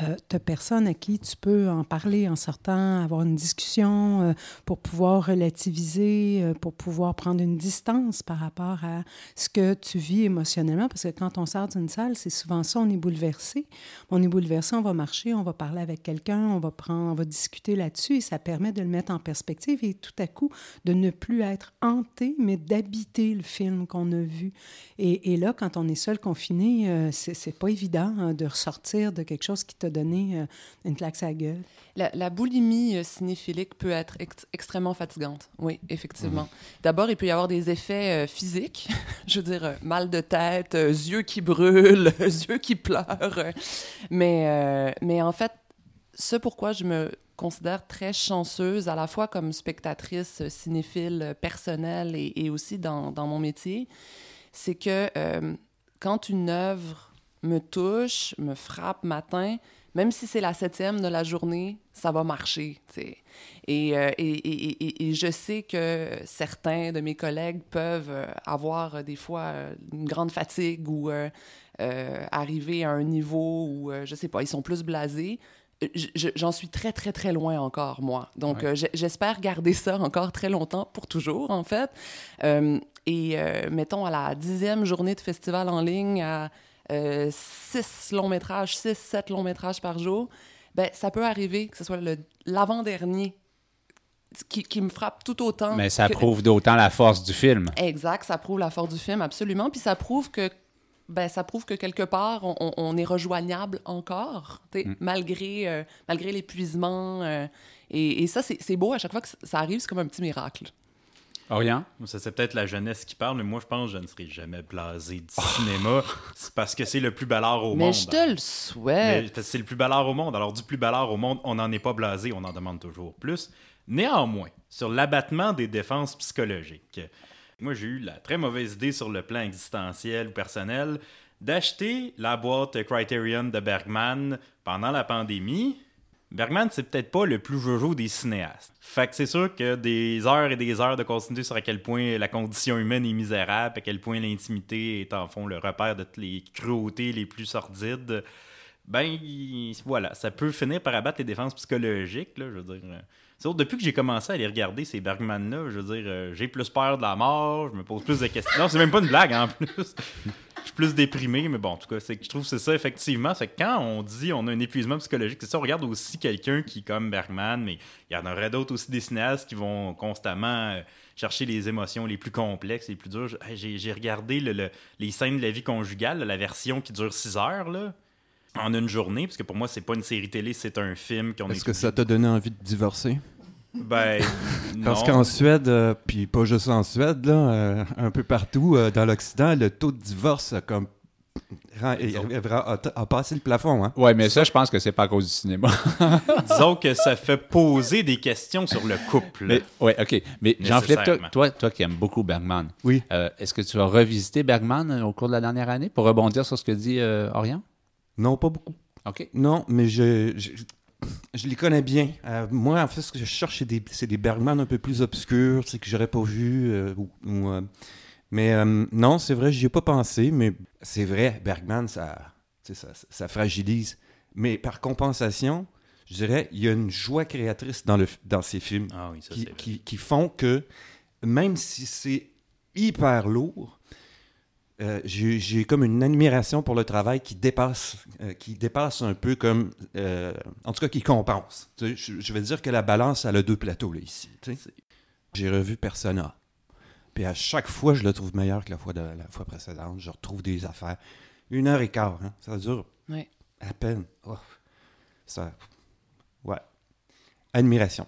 euh, tu n'as personne à qui tu peux en parler en sortant, avoir une discussion euh, pour pouvoir relativiser, euh, pour pouvoir prendre une distance par rapport à ce que tu vis émotionnellement? Parce que quand on sort d'une salle, c'est souvent ça, on est bouleversé. On est bouleversé, on va marcher, on va parler avec quelqu'un, on va prendre, on va discuter là-dessus et ça permet de le mettre en perspective et tout à coup de ne plus être hanté, mais d'habiter le film qu'on a vu. Et, et là, quand on est seul, confiné, euh, c'est, c'est pas évident hein, de ressortir de quelque chose qui t'a donné euh, une claque sur la gueule. La, la boulimie euh, cinéphilique peut être ex- extrêmement fatigante. Oui, effectivement. Mmh. D'abord, il peut y avoir des effets euh, physiques. Je veux dire, euh, mal de tête, euh, yeux qui brûlent, yeux qui pleurent. Euh, mais, euh, mais en fait, ce pourquoi je me considère très chanceuse, à la fois comme spectatrice cinéphile personnelle et, et aussi dans, dans mon métier, c'est que euh, quand une œuvre me touche, me frappe matin, même si c'est la septième de la journée, ça va marcher, tu sais. Et, euh, et, et, et, et je sais que certains de mes collègues peuvent euh, avoir euh, des fois euh, une grande fatigue ou euh, euh, arriver à un niveau où, euh, je sais pas, ils sont plus blasés. Je, j'en suis très, très, très loin encore, moi. Donc, ouais. euh, j'espère garder ça encore très longtemps, pour toujours, en fait. Euh, et euh, mettons, à la dixième journée de festival en ligne, à euh, six longs métrages, six, sept longs métrages par jour, ben, ça peut arriver que ce soit le, l'avant-dernier qui, qui me frappe tout autant. Mais ça que... prouve d'autant la force du film. Exact, ça prouve la force du film, absolument. Puis ça prouve que ben ça prouve que quelque part, on, on est rejoignable encore, mm. malgré, euh, malgré l'épuisement. Euh, et, et ça, c'est, c'est beau. À chaque fois que ça arrive, c'est comme un petit miracle. Orian? Ça, c'est peut-être la jeunesse qui parle, mais moi, je pense que je ne serai jamais blasé du oh. cinéma. C'est parce que c'est le plus ballard au mais monde. Mais je te le souhaite! Mais, parce que c'est le plus ballard au monde. Alors, du plus ballard au monde, on n'en est pas blasé, on en demande toujours plus. Néanmoins, sur l'abattement des défenses psychologiques... Moi, j'ai eu la très mauvaise idée sur le plan existentiel ou personnel d'acheter la boîte Criterion de Bergman pendant la pandémie. Bergman, c'est peut-être pas le plus jojo des cinéastes. Fait que c'est sûr que des heures et des heures de continuité sur à quel point la condition humaine est misérable, à quel point l'intimité est en fond le repère de toutes les cruautés les plus sordides, ben voilà, ça peut finir par abattre les défenses psychologiques, là, je veux dire... Sauf depuis que j'ai commencé à les regarder, ces Bergman-là, je veux dire, euh, j'ai plus peur de la mort, je me pose plus de questions. Non, c'est même pas une blague, en plus. Je suis plus déprimé, mais bon, en tout cas, c'est, je trouve que c'est ça, effectivement. C'est que quand on dit on a un épuisement psychologique, c'est ça, on regarde aussi quelqu'un qui, comme Bergman, mais il y en aurait d'autres aussi, des cinéastes qui vont constamment euh, chercher les émotions les plus complexes, les plus dures. J'ai, j'ai regardé le, le, les scènes de la vie conjugale, la version qui dure six heures, là. En une journée, parce que pour moi, c'est pas une série télé, c'est un film qu'on écoute. Est-ce que ça t'a donné envie de divorcer? Ben, non. Parce qu'en Suède, euh, puis pas juste en Suède, là, euh, un peu partout euh, dans l'Occident, le taux de divorce a, comme, a, a, a, a passé le plafond. Hein? Oui, mais ça, je pense que c'est pas à cause du cinéma. Disons que ça fait poser des questions sur le couple. Oui, OK. Mais Jean-Philippe, toi, toi, toi qui aimes beaucoup Bergman, oui. euh, est-ce que tu as revisité Bergman au cours de la dernière année pour rebondir sur ce que dit euh, Orian? Non, pas beaucoup. OK. Non, mais je, je, je les connais bien. Euh, moi, en fait, ce que je cherche, c'est des, c'est des Bergman un peu plus obscurs, tu sais, que j'aurais pas vu. Euh, ou, ou, euh, mais euh, non, c'est vrai, j'y ai pas pensé, mais c'est vrai, Bergman, ça, tu sais, ça, ça fragilise. Mais par compensation, je dirais, il y a une joie créatrice dans, le, dans ces films ah oui, ça, qui, qui, qui font que, même si c'est hyper lourd, Euh, j'ai, j'ai comme une admiration pour le travail qui dépasse, euh, qui dépasse un peu comme... Euh, en tout cas, qui compense. Tu sais, je, je vais dire que la balance, elle a deux plateaux, là, ici. Tu sais. J'ai revu Persona. Puis à chaque fois, je le trouve meilleur que la fois, de, la fois précédente. Je retrouve des affaires. Une heure et quart, hein, ça dure oui. à peine. Oh. Ça... Ouais. Admiration.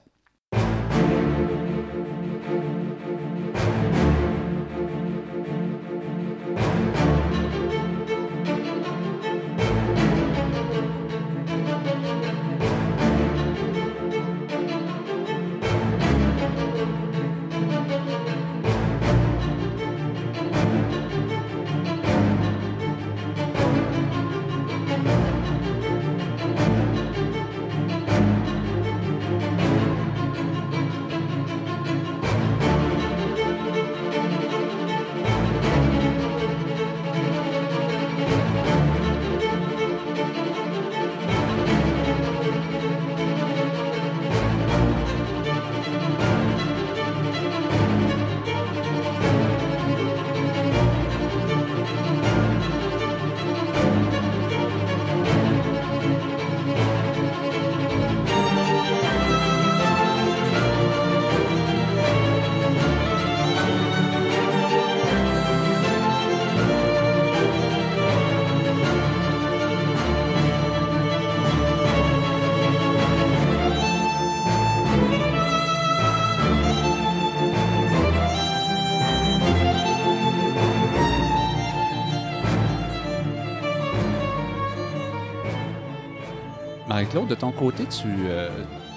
Marie-Claude, de ton côté, tu, euh,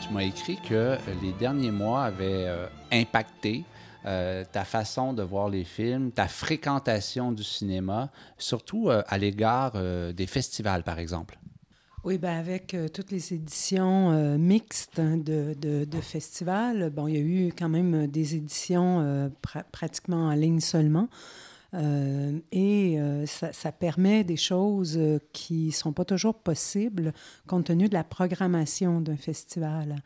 tu m'as écrit que les derniers mois avaient euh, impacté euh, ta façon de voir les films, ta fréquentation du cinéma, surtout euh, à l'égard euh, des festivals, par exemple. Oui, bien, avec euh, toutes les éditions euh, mixtes de, de, de festivals, bon, il y a eu quand même des éditions euh, pra- pratiquement en ligne seulement. Euh, et euh, ça, ça permet des choses euh, qui ne sont pas toujours possibles compte tenu de la programmation d'un festival.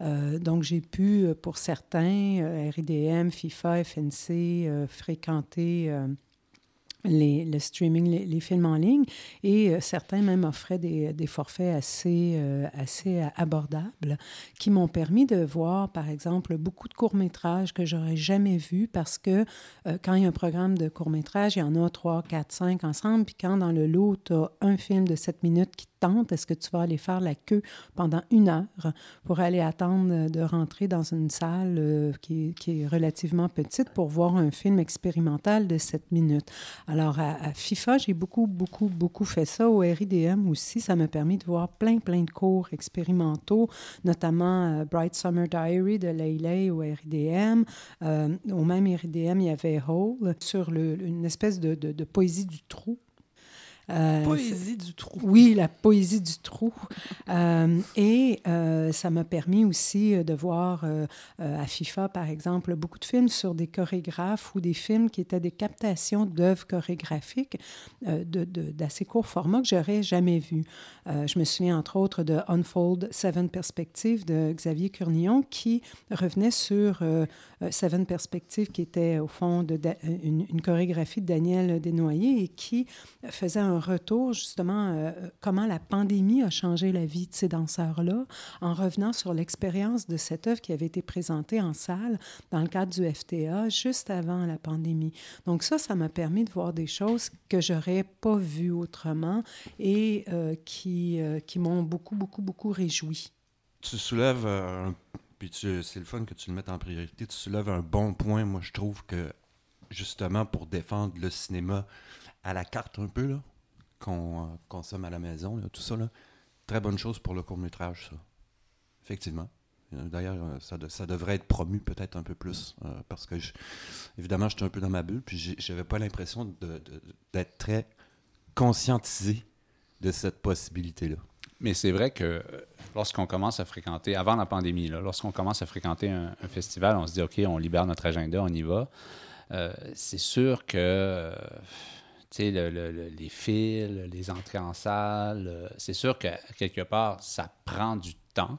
Euh, donc, j'ai pu, pour certains, euh, R I D M, FIFA, F N C, euh, fréquenter euh, les, le streaming, les, les films en ligne. Et euh, certains même offraient des, des forfaits assez, euh, assez abordables qui m'ont permis de voir, par exemple, beaucoup de courts-métrages que j'aurais jamais vus parce que euh, quand il y a un programme de courts-métrages, il y en a trois, quatre, cinq ensemble. Puis quand dans le lot, tu as un film de sept minutes qui tente, est-ce que tu vas aller faire la queue pendant une heure pour aller attendre de rentrer dans une salle euh, qui, qui est relativement petite pour voir un film expérimental de sept minutes? Alors, à, à FIFA, j'ai beaucoup, beaucoup, beaucoup fait ça. Au R I D M aussi, ça m'a permis de voir plein, plein de cours expérimentaux, notamment euh, Bright Summer Diary de Leyley au R I D M. Euh, au même R I D M, il y avait Hole sur le, une espèce de, de, de poésie du trou. Euh, poésie du trou. Oui, la poésie du trou. euh, et euh, ça m'a permis aussi de voir euh, euh, à FIFA, par exemple, beaucoup de films sur des chorégraphes ou des films qui étaient des captations d'œuvres chorégraphiques euh, de, de, d'assez court format que j'aurais jamais vu. Euh, je me souviens, entre autres, de Unfold Seven Perspectives de Xavier Curnion qui revenait sur euh, Seven Perspectives qui était, au fond, de, de, une, une chorégraphie de Daniel Desnoyers et qui faisait un retour, justement, euh, comment la pandémie a changé la vie de ces danseurs-là, en revenant sur l'expérience de cette œuvre qui avait été présentée en salle dans le cadre du F T A juste avant la pandémie. Donc ça, ça m'a permis de voir des choses que je n'aurais pas vues autrement et euh, qui, euh, qui m'ont beaucoup, beaucoup, beaucoup réjouie. Tu soulèves, euh, puis tu, c'est le fun que tu le mettes en priorité, tu soulèves un bon point. Moi, je trouve que, justement, pour défendre le cinéma à la carte un peu, là, qu'on euh, consomme à la maison, là, tout ça, là. Très bonne chose pour le court-métrage, ça. Effectivement. D'ailleurs, ça, de, ça devrait être promu peut-être un peu plus, euh, parce que, je, évidemment, j'étais un peu dans ma bulle, puis j'avais pas l'impression de, de, d'être très conscientisé de cette possibilité-là. Mais c'est vrai que lorsqu'on commence à fréquenter, avant la pandémie, là, lorsqu'on commence à fréquenter un, un festival, on se dit, OK, on libère notre agenda, on y va. Euh, c'est sûr que... Euh, tu sais, le, le, le, les fils, les entrées en salle, euh, c'est sûr que, quelque part, ça prend du temps.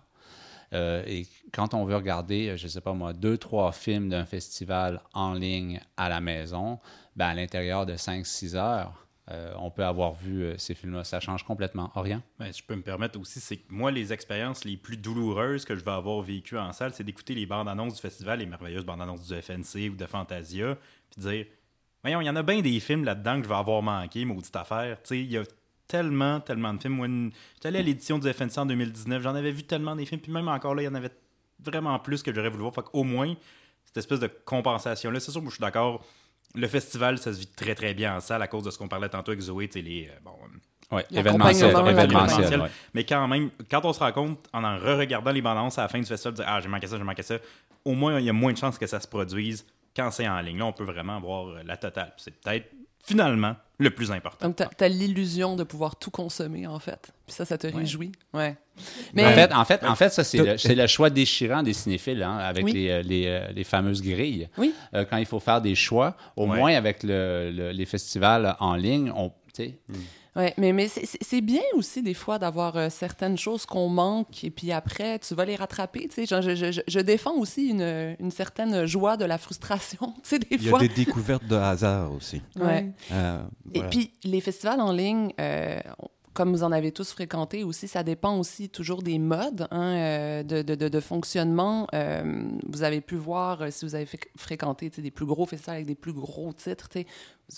Euh, et quand on veut regarder, je ne sais pas moi, deux, trois films d'un festival en ligne à la maison, ben à l'intérieur de cinq, six heures, euh, on peut avoir vu euh, ces films-là. Ça change complètement. Orian? Bien, je peux me permettre aussi, c'est que moi, les expériences les plus douloureuses que je vais avoir vécues en salle, c'est d'écouter les bandes-annonces du festival, les merveilleuses bandes-annonces du F N C ou de Fantasia, puis dire... Voyons, il y en a bien des films là-dedans que je vais avoir manqué, maudite affaire. Tu sais, il y a tellement, tellement de films. Moi, j'étais allé à l'édition du F N C en deux mille dix-neuf, j'en avais vu tellement des films, puis même encore là, il y en avait vraiment plus que j'aurais voulu voir. Fait qu'au moins, cette espèce de compensation-là, c'est sûr que je suis d'accord, le festival, ça se vit très, très bien en salle à cause de ce qu'on parlait tantôt avec Zoé, tu sais, les... Euh, bon, ouais, événementiel, événementiel. Ouais. Mais quand même, quand on se rend compte, en en re-regardant les bandes annonces à la fin du festival, de dire « Ah, j'ai manqué ça, j'ai manqué ça », au moins, il y a moins de chances que ça se produise. Quand c'est en ligne, là, on peut vraiment avoir la totale. C'est peut-être, finalement, le plus important. Donc, tu as l'illusion de pouvoir tout consommer, en fait. Puis ça, ça te réjouit. Ouais. Mais... En fait, en fait, en fait ça, c'est, le, c'est le choix déchirant des cinéphiles, hein, avec oui. les, les, les fameuses grilles. Oui. Euh, quand il faut faire des choix, au ouais. moins avec le, le, les festivals en ligne, on... T'sais, mm. Oui, mais, mais c'est, c'est bien aussi des fois d'avoir euh, certaines choses qu'on manque et puis après, tu vas les rattraper. Tu sais, genre, je, je, je défends aussi une, une certaine joie de la frustration. Tu sais, des Il y fois... a des découvertes de hasard aussi. Ouais. Euh, voilà. Et puis, les festivals en ligne, euh, comme vous en avez tous fréquenté aussi, ça dépend aussi toujours des modes hein, euh, de, de, de, de fonctionnement. Euh, vous avez pu voir, si vous avez fréquenté des plus gros festivals avec des plus gros titres, tu sais,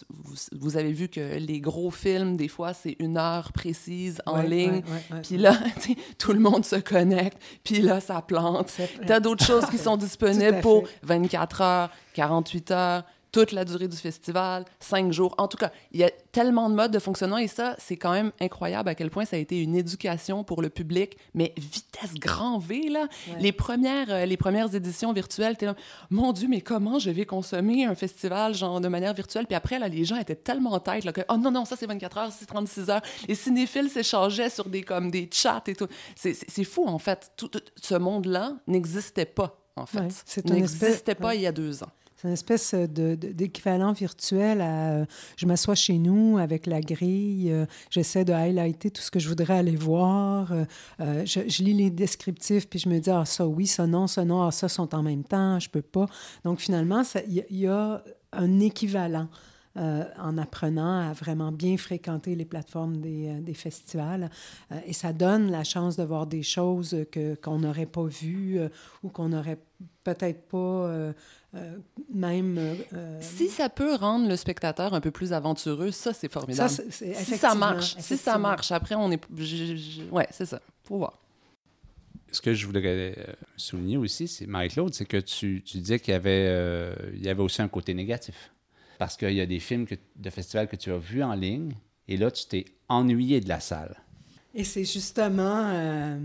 Vous, vous avez vu que les gros films, des fois, c'est une heure précise en ouais, ligne. Puis ouais, ouais, ouais. là, tout le monde se connecte. Puis là, ça plante. T'as d'autres choses qui sont disponibles pour vingt-quatre heures, quarante-huit heures, toute la durée du festival, cinq jours. En tout cas, il y a tellement de modes de fonctionnement et ça, c'est quand même incroyable à quel point ça a été une éducation pour le public, mais vitesse grand V, là. Ouais. Les premières, euh, les premières éditions virtuelles, t'es là, mon Dieu, mais comment je vais consommer un festival, genre, de manière virtuelle? Puis après, là, les gens étaient tellement en tête, là, que, oh non, non, ça, c'est vingt-quatre heures, c'est trente-six heures. Les cinéphiles s'échangeaient sur des, comme, des chats et tout. C'est, c'est, c'est fou, en fait. Tout, tout ce monde-là n'existait pas, en fait. Ouais, c'est une n'existait espèce... pas ouais. il y a deux ans. C'est une espèce de, de, d'équivalent virtuel à euh, je m'assois chez nous avec la grille, euh, j'essaie de highlighter tout ce que je voudrais aller voir, euh, euh, je, je lis les descriptifs puis je me dis ah ça oui, ça non, ça non, ah ça sont en même temps, je peux pas. Donc finalement, il y, y a un équivalent euh, en apprenant à vraiment bien fréquenter les plateformes des, euh, des festivals euh, et ça donne la chance de voir des choses que, qu'on n'aurait pas vues euh, ou qu'on n'aurait peut-être pas... Euh, Euh, même... Euh, si ça peut rendre le spectateur un peu plus aventureux, ça, c'est formidable. Ça, c'est, c'est, si ça marche, si ça marche, après, on est... Je, je, ouais, c'est ça. Faut voir. Ce que je voudrais souligner aussi, c'est, Marie-Claude, c'est que tu, tu disais qu'il y avait, euh, il y avait aussi un côté négatif. Parce qu'il y a des films que, de festivals que tu as vus en ligne, et là, tu t'es ennuyé de la salle. Et c'est justement... Euh...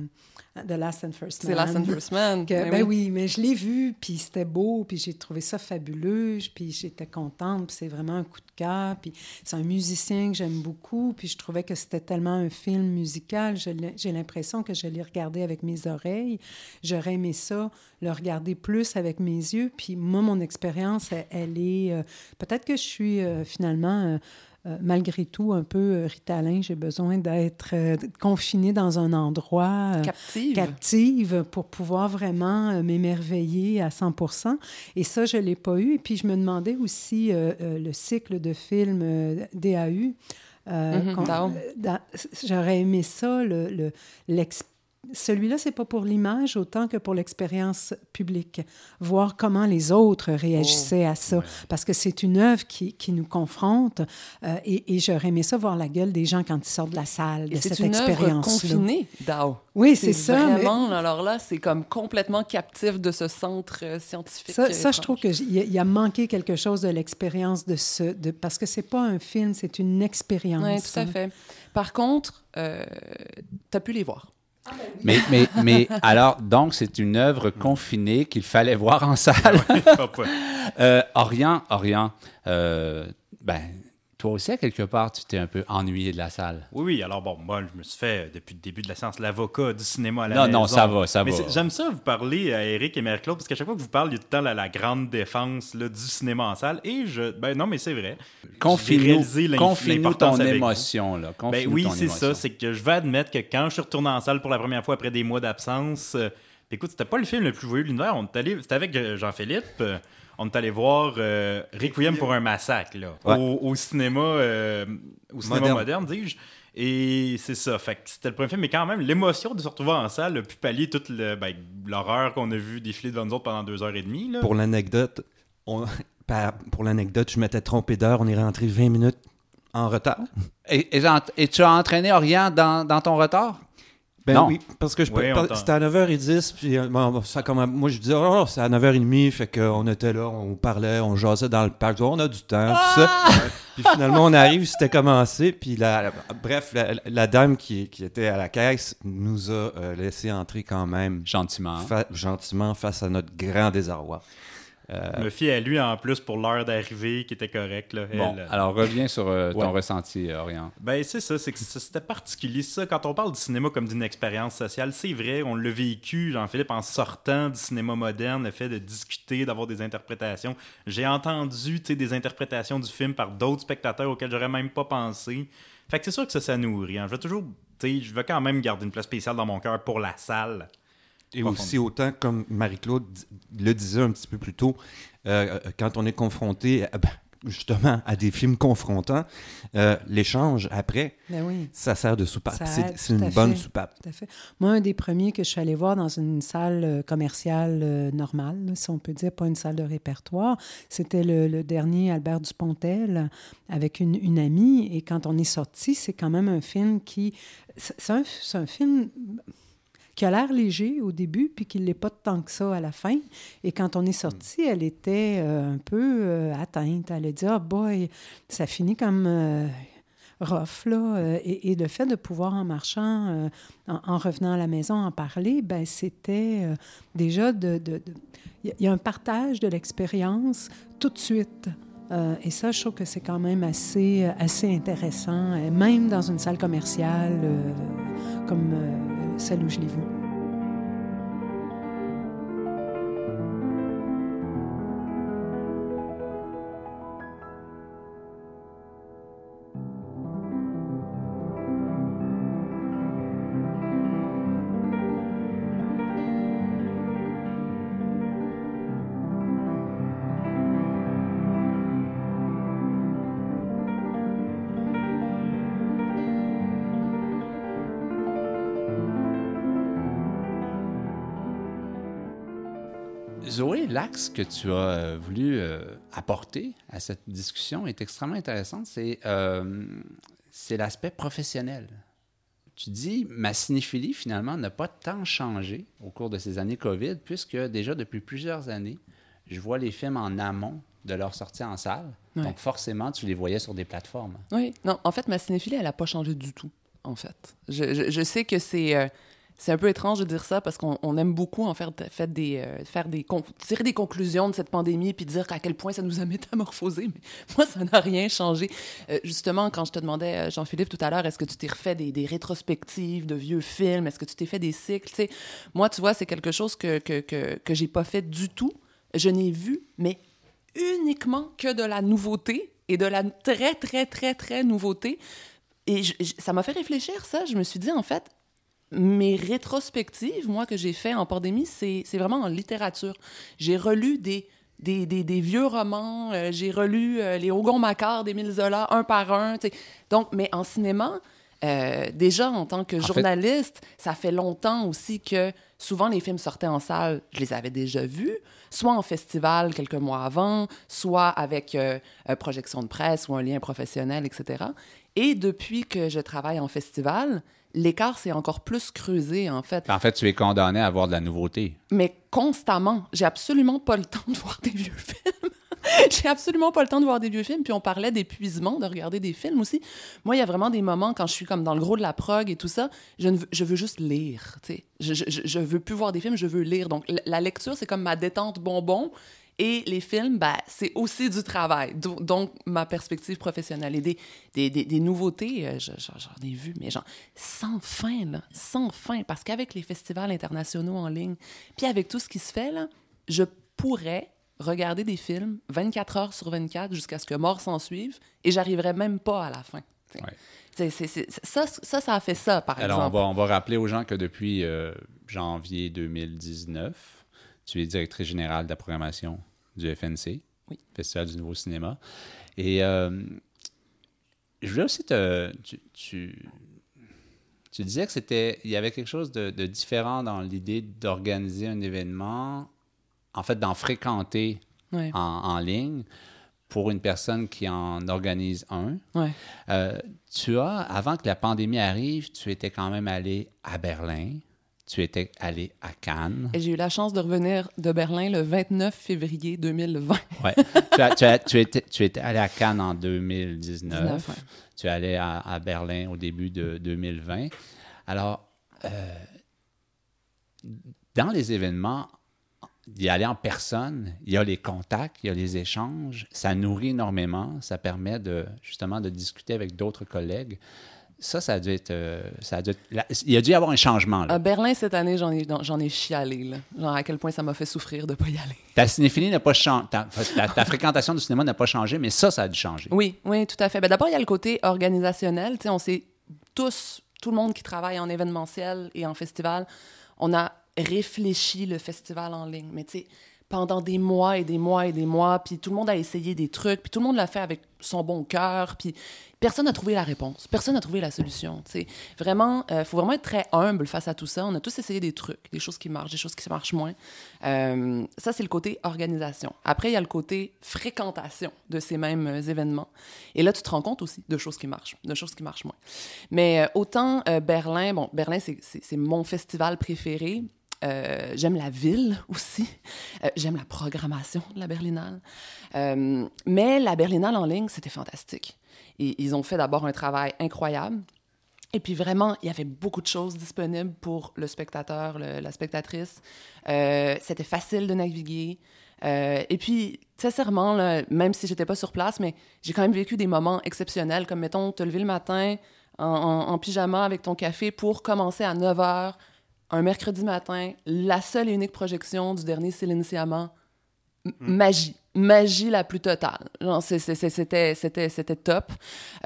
de Last and First Man. C'est Last and First Man. que, ben oui. oui, mais je l'ai vu, puis c'était beau, puis j'ai trouvé ça fabuleux, puis j'étais contente, puis c'est vraiment un coup de cœur, puis c'est un musicien que j'aime beaucoup, puis je trouvais que c'était tellement un film musical, je, j'ai l'impression que je l'ai regardé avec mes oreilles, j'aurais aimé ça, le regarder plus avec mes yeux, puis moi, mon expérience, elle, elle est... Euh, peut-être que je suis euh, finalement... Euh, Euh, malgré tout, un peu euh, ritalin, j'ai besoin d'être euh, confinée dans un endroit euh, captive. captive pour pouvoir vraiment euh, m'émerveiller à cent pour cent. Et ça, je ne l'ai pas eu. Et puis, je me demandais aussi euh, euh, le cycle de films euh, D A U. Euh, mm-hmm. quand, euh, dans, j'aurais aimé ça, le, le, l'expérience. Celui-là, c'est pas pour l'image autant que pour l'expérience publique. Voir comment les autres réagissaient oh, à ça. Ouais. Parce que c'est une œuvre qui, qui nous confronte. Euh, et, et j'aurais aimé ça, voir la gueule des gens quand ils sortent de la salle, et de cette expérience-là. C'est une œuvre confinée, D A O. Oui, c'est, c'est ça. Vraiment, mais... alors là, c'est comme complètement captif de ce centre euh, scientifique. Ça, ça je trouve qu'il y, y a manqué quelque chose de l'expérience de ce... De, parce que c'est pas un film, c'est une expérience. Oui, tout à fait. Par contre, euh, t'as pu les voir. Mais, mais, mais alors, donc, c'est une œuvre confinée qu'il fallait voir en salle. euh, Orian, Orian, euh, ben, toi aussi, à quelque part, tu t'es un peu ennuyé de la salle. Oui, oui. Alors, bon, moi, je me suis fait, depuis le début de la séance, l'avocat du cinéma à la non, maison. Non, non, ça va, ça mais va. J'aime ça vous parler à Éric et Marie-Claude, parce qu'à chaque fois que vous parlez, il y a tout le temps la, la grande défense là, du cinéma en salle. Et je... Ben non, mais c'est vrai. Confine-nous, confine-nous ton émotion, là. Confine ben oui, ton c'est émotion. Ça. C'est que je vais admettre que quand je suis retourné en salle pour la première fois après des mois d'absence... Euh, écoute, c'était pas le film le plus voulu de l'univers. On est allé... C'était avec Jean-Philippe... Euh, on est allé voir euh, Requiem pour un massacre là, ouais. au, au cinéma, euh, au cinéma moderne. moderne, dis-je. Et c'est ça. Fait que c'était le premier film, mais quand même, l'émotion de se retrouver en salle a pu pallier toute le, ben, l'horreur qu'on a vu défiler devant nous autres pendant deux heures et demie. Là. Pour l'anecdote, on... pour l'anecdote, je m'étais trompé d'heure. On est rentré vingt minutes en retard. Et, et, et tu as entraîné Orian dans, dans ton retard? Ben non. Oui, parce que je oui, par... c'était à neuf heures dix, puis bon, ça, comme, moi je disais, oh, c'est à neuf heures trente, fait qu'on était là, on parlait, on jasait dans le parc, on a du temps, ah! tout ça. Puis finalement, on arrive, c'était commencé, puis la, la, bref, la, la dame qui, qui était à la caisse nous a euh, laissé entrer quand même. Gentiment. Fa- gentiment, face à notre grand désarroi. Euh... Je me fie à lui en plus pour l'heure d'arrivée qui était correcte. Bon, alors reviens sur euh, ton ouais. ressenti, Orian. Ben c'est ça, c'est que c'était particulier ça. Quand on parle du cinéma comme d'une expérience sociale, c'est vrai, on l'a vécu, Jean-Philippe, en sortant du cinéma moderne, le fait de discuter, d'avoir des interprétations. J'ai entendu des interprétations du film par d'autres spectateurs auxquels j'aurais même pas pensé. Fait que c'est sûr que ça, ça nourrit. Hein. Je veux toujours, tu sais, je veux quand même garder une place spéciale dans mon cœur pour la salle. Et aussi autant, comme Marie-Claude le disait un petit peu plus tôt, euh, quand on est confronté à, justement à des films confrontants, euh, l'échange après, ben oui. ça sert de soupape. Ça c'est c'est une bonne fait. soupape. Tout à fait. Moi, un des premiers que je suis allée voir dans une salle commerciale euh, normale, si on peut dire, pas une salle de répertoire, c'était le, le dernier Albert Dupontel avec une, une amie. Et quand on est sorti, c'est quand même un film qui... C'est un, c'est un film... qui a l'air léger au début, puis qui ne l'est pas tant que ça à la fin. Et quand on est sorti, elle était euh, un peu euh, atteinte. Elle a dit « Ah, oh boy, ça finit comme... Euh, » rough, là, et, et le fait de pouvoir, en marchant, euh, en, en revenant à la maison, en parler, bien, c'était euh, déjà de... Il y a un partage de l'expérience tout de suite. Euh, et ça, je trouve que c'est quand même assez, assez intéressant, et même dans une salle commerciale euh, comme euh, celle où je l'ai vue. Zoé, l'axe que tu as voulu euh, apporter à cette discussion est extrêmement intéressant. C'est, euh, c'est l'aspect professionnel. Tu dis, ma cinéphilie, finalement, n'a pas tant changé au cours de ces années COVID, puisque déjà depuis plusieurs années, je vois les films en amont de leur sortie en salle. Ouais. Donc forcément, tu les voyais sur des plateformes. Oui. Non, en fait, ma cinéphilie, elle n'a pas changé du tout, en fait. Je, je, je sais que c'est... Euh... C'est un peu étrange de dire ça parce qu'on on aime beaucoup en faire, faire des, euh, faire des con- tirer des conclusions de cette pandémie puis dire à quel point ça nous a métamorphosé. Mais moi, ça n'a rien changé. Euh, justement, quand je te demandais, Jean-Philippe, tout à l'heure, est-ce que tu t'es refait des, des rétrospectives de vieux films? Est-ce que tu t'es fait des cycles? T'sais, moi, tu vois, c'est quelque chose que, que, que, que j'ai pas fait du tout. Je n'ai vu, mais uniquement que de la nouveauté et de la très, très, très, très nouveauté. Et je, je, ça m'a fait réfléchir, ça. Je me suis dit, en fait... Mes rétrospectives, moi, que j'ai fait en pandémie, c'est, c'est vraiment en littérature. J'ai relu des, des, des, des vieux romans, euh, j'ai relu euh, les Rougon-Macquart d'Émile Zola, un par un. T'sais. Donc, mais en cinéma, euh, déjà, en tant que en journaliste, fait... ça fait longtemps aussi que souvent les films sortaient en salle, je les avais déjà vus, soit en festival quelques mois avant, soit avec euh, projection de presse ou un lien professionnel, et cetera. Et depuis que je travaille en festival... L'écart s'est encore plus creusé, en fait. En fait, tu es condamné à avoir de la nouveauté. Mais constamment. J'ai absolument pas le temps de voir des vieux films. J'ai absolument pas le temps de voir des vieux films. Puis on parlait d'épuisement, de regarder des films aussi. Moi, il y a vraiment des moments, quand je suis comme dans le gros de la prog et tout ça, je, ne veux, je veux juste lire, tu sais. Je, je, je veux plus voir des films, je veux lire. Donc, la lecture, c'est comme ma détente bonbon. Et les films, ben, c'est aussi du travail. Donc, ma perspective professionnelle et des, des, des, des nouveautés, euh, je, je, j'en ai vu, mais genre, sans fin, là, sans fin. Parce qu'avec les festivals internationaux en ligne, puis avec tout ce qui se fait, là, je pourrais regarder des films vingt-quatre heures sur vingt-quatre jusqu'à ce que mort s'en suive et j'arriverais même pas à la fin. Ouais. C'est, c'est, c'est, ça, ça, ça a fait ça, par Alors, exemple. Alors, on va, on va rappeler aux gens que depuis euh, janvier deux mille dix-neuf, tu es directrice générale de la programmation du F N C, oui. Festival du Nouveau Cinéma. Et euh, je voulais aussi te... Tu, tu, tu disais que c'était... Il y avait quelque chose de, de différent dans l'idée d'organiser un événement, en fait, d'en fréquenter oui. en, en ligne pour une personne qui en organise un. Oui. Euh, tu as, avant que la pandémie arrive, tu étais quand même allé à Berlin. Tu étais allé à Cannes. Et j'ai eu la chance de revenir de Berlin le vingt-neuf février deux mille vingt. Oui. Tu, as, tu, as, tu, étais, tu étais allé à Cannes en deux mille dix-neuf. dix-neuf, ouais. Tu es allé à, à Berlin au début de deux mille vingt. Alors, euh, dans les événements, d'y aller en personne, il y a les contacts, il y a les échanges. Ça nourrit énormément. Ça permet de justement de discuter avec d'autres collègues. Ça, ça a dû être... Ça a dû être là, il a dû y avoir un changement. Là. À Berlin, cette année, j'en ai, j'en ai chialé. Là. Genre, à quel point ça m'a fait souffrir de ne pas y aller. Ta cinéphilie n'a pas changé. Ta, ta, ta fréquentation du cinéma n'a pas changé, mais ça, ça a dû changer. Oui, oui, tout à fait. Ben, d'abord, il y a le côté organisationnel. T'sais, on sait tous, tout le monde qui travaille en événementiel et en festival, on a réfléchi le festival en ligne. Mais tu sais, pendant des mois et des mois et des mois, puis tout le monde a essayé des trucs, puis tout le monde l'a fait avec son bon cœur, puis personne n'a trouvé la réponse, personne n'a trouvé la solution. T'sais. Vraiment, il euh, faut vraiment être très humble face à tout ça. On a tous essayé des trucs, des choses qui marchent, des choses qui marchent moins. Euh, ça, c'est le côté organisation. Après, il y a le côté fréquentation de ces mêmes euh, événements. Et là, tu te rends compte aussi de choses qui marchent, de choses qui marchent moins. Mais euh, autant euh, Berlin, bon, Berlin, c'est, c'est, c'est mon festival préféré. Euh, j'aime la ville aussi. Euh, j'aime la programmation de la Berlinale. Euh, mais la Berlinale en ligne, c'était fantastique. Et ils ont fait d'abord un travail incroyable. Et puis vraiment, il y avait beaucoup de choses disponibles pour le spectateur, le, la spectatrice. Euh, c'était facile de naviguer. Euh, et puis, sincèrement, là, même si j'étais pas sur place, mais j'ai quand même vécu des moments exceptionnels, comme, mettons, te lever le matin en, en, en pyjama avec ton café pour commencer à neuf heures, un mercredi matin, la seule et unique projection du dernier Céline Sciamma. M- mm. Magie. Magie la plus totale. Non, c'est, c'est, c'était, c'était, c'était top.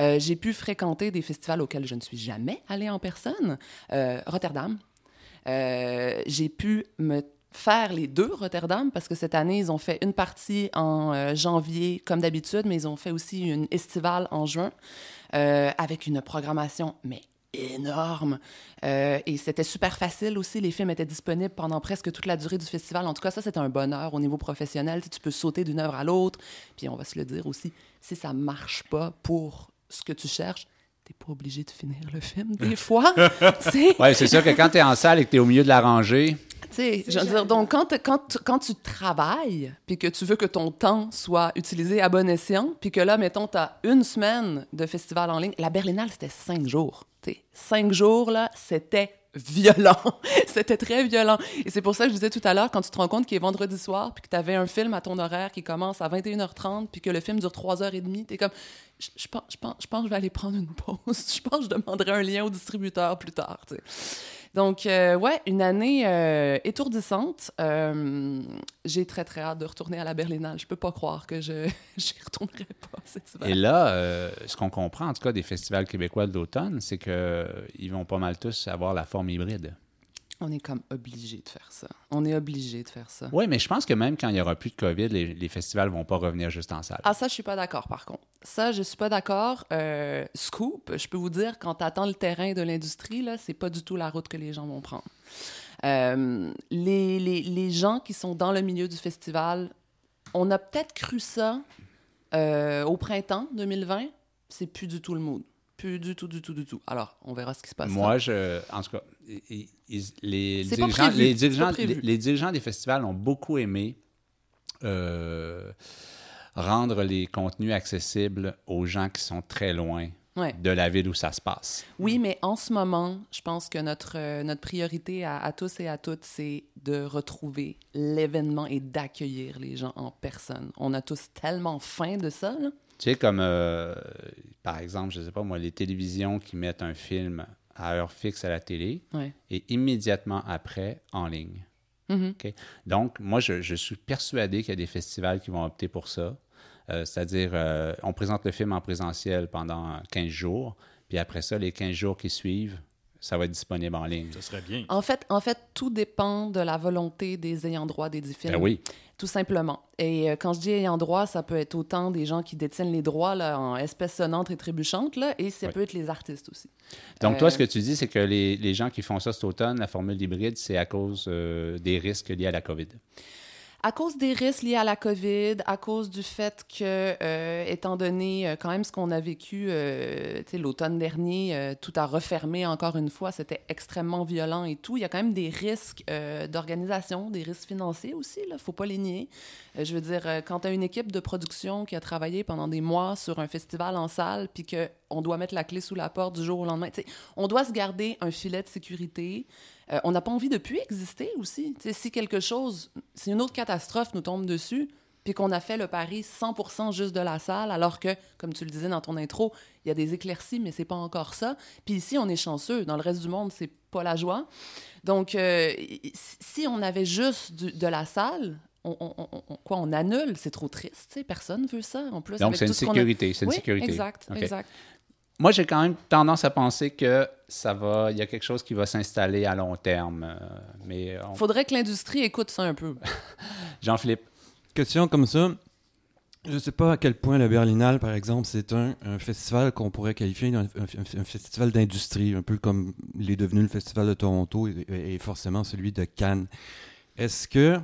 Euh, j'ai pu fréquenter des festivals auxquels je ne suis jamais allée en personne. Euh, Rotterdam. Euh, j'ai pu me faire les deux Rotterdam, parce que cette année, ils ont fait une partie en euh, janvier, comme d'habitude, mais ils ont fait aussi une estivale en juin, euh, avec une programmation, mais énorme. Euh, et c'était super facile aussi. Les films étaient disponibles pendant presque toute la durée du festival. En tout cas, ça, c'était un bonheur au niveau professionnel. Tu sais, tu peux sauter d'une œuvre à l'autre. Puis on va se le dire aussi, si ça marche pas pour ce que tu cherches, t'es pas obligé de finir le film des fois. Oui, c'est sûr que quand t'es en salle et que t'es au milieu de la rangée... T'sais, je veux dire, donc, quand, quand, quand tu travailles, puis que tu veux que ton temps soit utilisé à bon escient, puis que là, mettons, tu as une semaine de festival en ligne, la Berlinale, c'était cinq jours. T'sais. Cinq jours, là, c'était violent. C'était très violent. Et c'est pour ça que je disais tout à l'heure, quand tu te rends compte qu'il est vendredi soir, puis que tu avais un film à ton horaire qui commence à vingt et une heures trente, puis que le film dure trois heures trente, t'es comme... Je, je, pense, je, pense, je pense que je vais aller prendre une pause. Je pense que je demanderai un lien au distributeur plus tard, tu sais. Donc, euh, ouais, une année euh, étourdissante. Euh, j'ai très, très hâte de retourner à la Berlinale. Je peux pas croire que je j'y retournerai pas cet hiver. Et là, euh, ce qu'on comprend, en tout cas, des festivals québécois de l'automne, c'est qu'ils vont pas mal tous avoir la forme hybride. On est comme obligé de faire ça. On est obligé de faire ça. Oui, mais je pense que même quand il n'y aura plus de COVID, les, les festivals ne vont pas revenir juste en salle. Ah, ça, je ne suis pas d'accord, par contre. Ça, je ne suis pas d'accord. Euh, scoop, je peux vous dire, quand tu attends le terrain de l'industrie, là, c'est pas du tout la route que les gens vont prendre. Euh, les, les, les gens qui sont dans le milieu du festival, on a peut-être cru ça euh, au printemps deux mille vingt. C'est plus du tout le mood. Plus du tout, du tout, du tout. Alors, on verra ce qui se passe. Moi, je, en tout cas, ils, ils, les, dirigeants, les, dirigeants, les, les dirigeants des festivals ont beaucoup aimé euh, rendre les contenus accessibles aux gens qui sont très loin ouais. de la ville où ça se passe. Oui, mais en ce moment, je pense que notre, euh, notre priorité à, à tous et à toutes, c'est de retrouver l'événement et d'accueillir les gens en personne. On a tous tellement faim de ça, là. Tu sais, comme, euh, par exemple, je ne sais pas moi, les télévisions qui mettent un film à heure fixe à la télé ouais. et immédiatement après, en ligne. Mm-hmm. Okay? Donc, moi, je, je suis persuadé qu'il y a des festivals qui vont opter pour ça. Euh, c'est-à-dire, euh, on présente le film en présentiel pendant quinze jours, puis après ça, les quinze jours qui suivent, ça va être disponible en ligne. Ça serait bien. En fait, en fait tout dépend de la volonté des ayants droit des dix films. Ben oui. Tout simplement. Et euh, quand je dis ayant droit, ça peut être autant des gens qui détiennent les droits là, en espèces sonnantes et trébuchantes, là, et ça oui. peut être les artistes aussi. Donc, euh... toi, ce que tu dis, c'est que les, les gens qui font ça cet automne, la formule hybride, c'est à cause euh, des risques liés à la COVID. À cause des risques liés à la COVID, à cause du fait que, euh, étant donné euh, quand même ce qu'on a vécu euh, l'automne dernier, euh, tout a refermé encore une fois, c'était extrêmement violent et tout. Il y a quand même des risques euh, d'organisation, des risques financiers aussi, il ne faut pas les nier. Euh, je veux dire, euh, quand tu as une équipe de production qui a travaillé pendant des mois sur un festival en salle, puis qu'on doit mettre la clé sous la porte du jour au lendemain, on doit se garder un filet de sécurité. Euh, on n'a pas envie de plus exister aussi. T'sais, si quelque chose, si une autre catastrophe nous tombe dessus, puis qu'on a fait le pari cent pour cent juste de la salle, alors que, comme tu le disais dans ton intro, il y a des éclaircies, mais c'est pas encore ça. Puis ici, on est chanceux. Dans le reste du monde, c'est pas la joie. Donc, euh, si on avait juste du, de la salle... On, on, on, quoi, on annule, c'est trop triste, personne veut ça. En plus, donc, c'est une sécurité, c'est une sécurité. Exact, exact. Moi, j'ai quand même tendance à penser que ça va, il y a quelque chose qui va s'installer à long terme. Mais on... faudrait que l'industrie écoute ça un peu. Jean-Philippe. Question comme ça, je ne sais pas à quel point la Berlinale, par exemple, c'est un, un festival qu'on pourrait qualifier d'un un, un festival d'industrie, un peu comme il est devenu le Festival de Toronto et, et forcément celui de Cannes. Est-ce que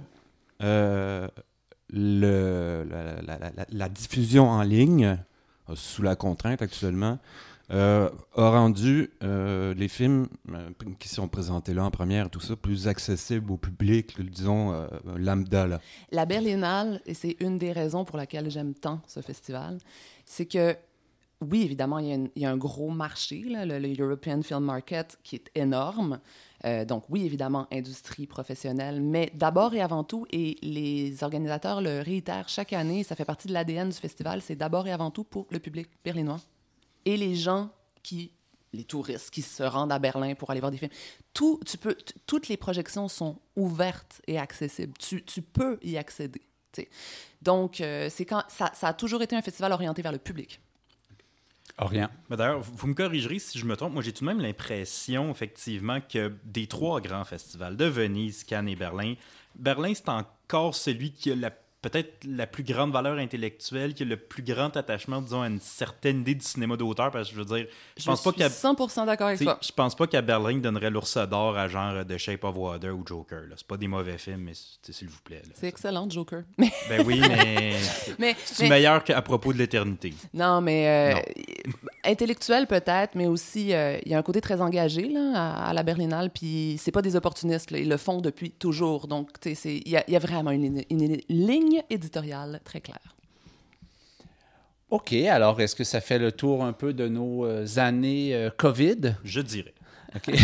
euh, le, la, la, la, la diffusion en ligne, sous la contrainte actuellement, Euh, a rendu euh, les films euh, qui sont présentés là en première, tout ça, plus accessibles au public, disons, euh, lambda. Là. La Berlinale, et c'est une des raisons pour laquelle j'aime tant ce festival, c'est que, oui, évidemment, il y a, une, il y a un gros marché, là, le, le European Film Market, qui est énorme. Euh, donc, oui, évidemment, industrie professionnelle, mais d'abord et avant tout, et les organisateurs le réitèrent chaque année, ça fait partie de l'A D N du festival, c'est d'abord et avant tout pour le public berlinois. Et les gens qui, les touristes qui se rendent à Berlin pour aller voir des films, tout, tu peux, t- toutes les projections sont ouvertes et accessibles. Tu, tu peux y accéder. T'sais. Donc, euh, c'est quand, ça, ça a toujours été un festival orienté vers le public. Orian. Ben d'ailleurs, vous me corrigerez si je me trompe. Moi, j'ai tout de même l'impression, effectivement, que des trois grands festivals de Venise, Cannes et Berlin, Berlin, c'est encore celui qui a la peut-être la plus grande valeur intellectuelle, qui a le plus grand attachement, disons, à une certaine idée du cinéma d'auteur, parce que je veux dire... Je, je pense suis pas qu'à, cent pour cent d'accord avec toi. Je pense pas qu'à Berlin donnerait l'Ours d'or à genre The Shape of Water ou Joker. Là. C'est pas des mauvais films, mais s'il vous plaît. Là, c'est excellent, Joker. Ben oui, mais... mais c'est mais... meilleur qu'à propos de l'éternité. Non, mais... Euh, non. Intellectuel, peut-être, mais aussi, il euh, y a un côté très engagé là, à, à la Berlinale, puis c'est pas des opportunistes. Là, ils le font depuis toujours. Donc, tu sais, il y, y a vraiment une, une, une ligne éditoriale très claire. OK. Alors, est-ce que ça fait le tour un peu de nos euh, années euh, COVID? Je dirais. OK.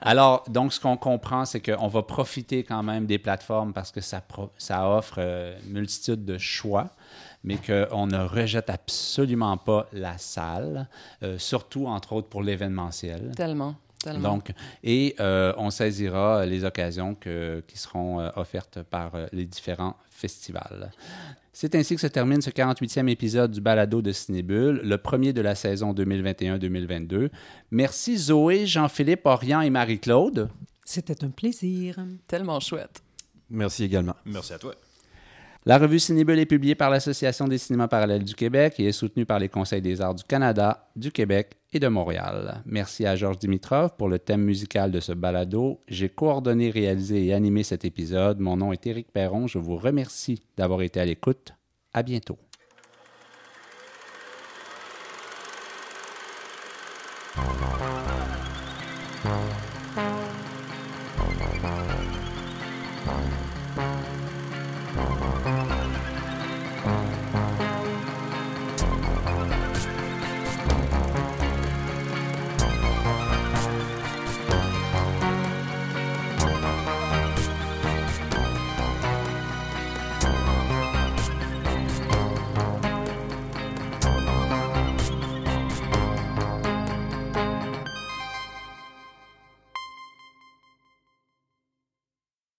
Alors, donc, ce qu'on comprend, c'est qu'on va profiter quand même des plateformes parce que ça, pro- ça offre euh, une multitude de choix, mais qu'on ne rejette absolument pas la salle, euh, surtout, entre autres, pour l'événementiel. Tellement. Tellement. Donc, et euh, on saisira les occasions que, qui seront euh, offertes par euh, les différents festivals. C'est ainsi que se termine ce quarante-huitième épisode du Balado de Ciné-Bulles, le premier de la saison deux mille vingt et un deux mille vingt-deux. Merci Zoé, Jean-Philippe, Orian et Marie-Claude. C'était un plaisir. Tellement chouette. Merci également. Merci à toi. La revue Ciné-Bulles est publiée par l'Association des cinémas parallèles du Québec et est soutenue par les Conseils des arts du Canada, du Québec et de Montréal. Merci à Georges Dimitrov pour le thème musical de ce balado. J'ai coordonné, réalisé et animé cet épisode. Mon nom est Éric Perron. Je vous remercie d'avoir été à l'écoute. À bientôt.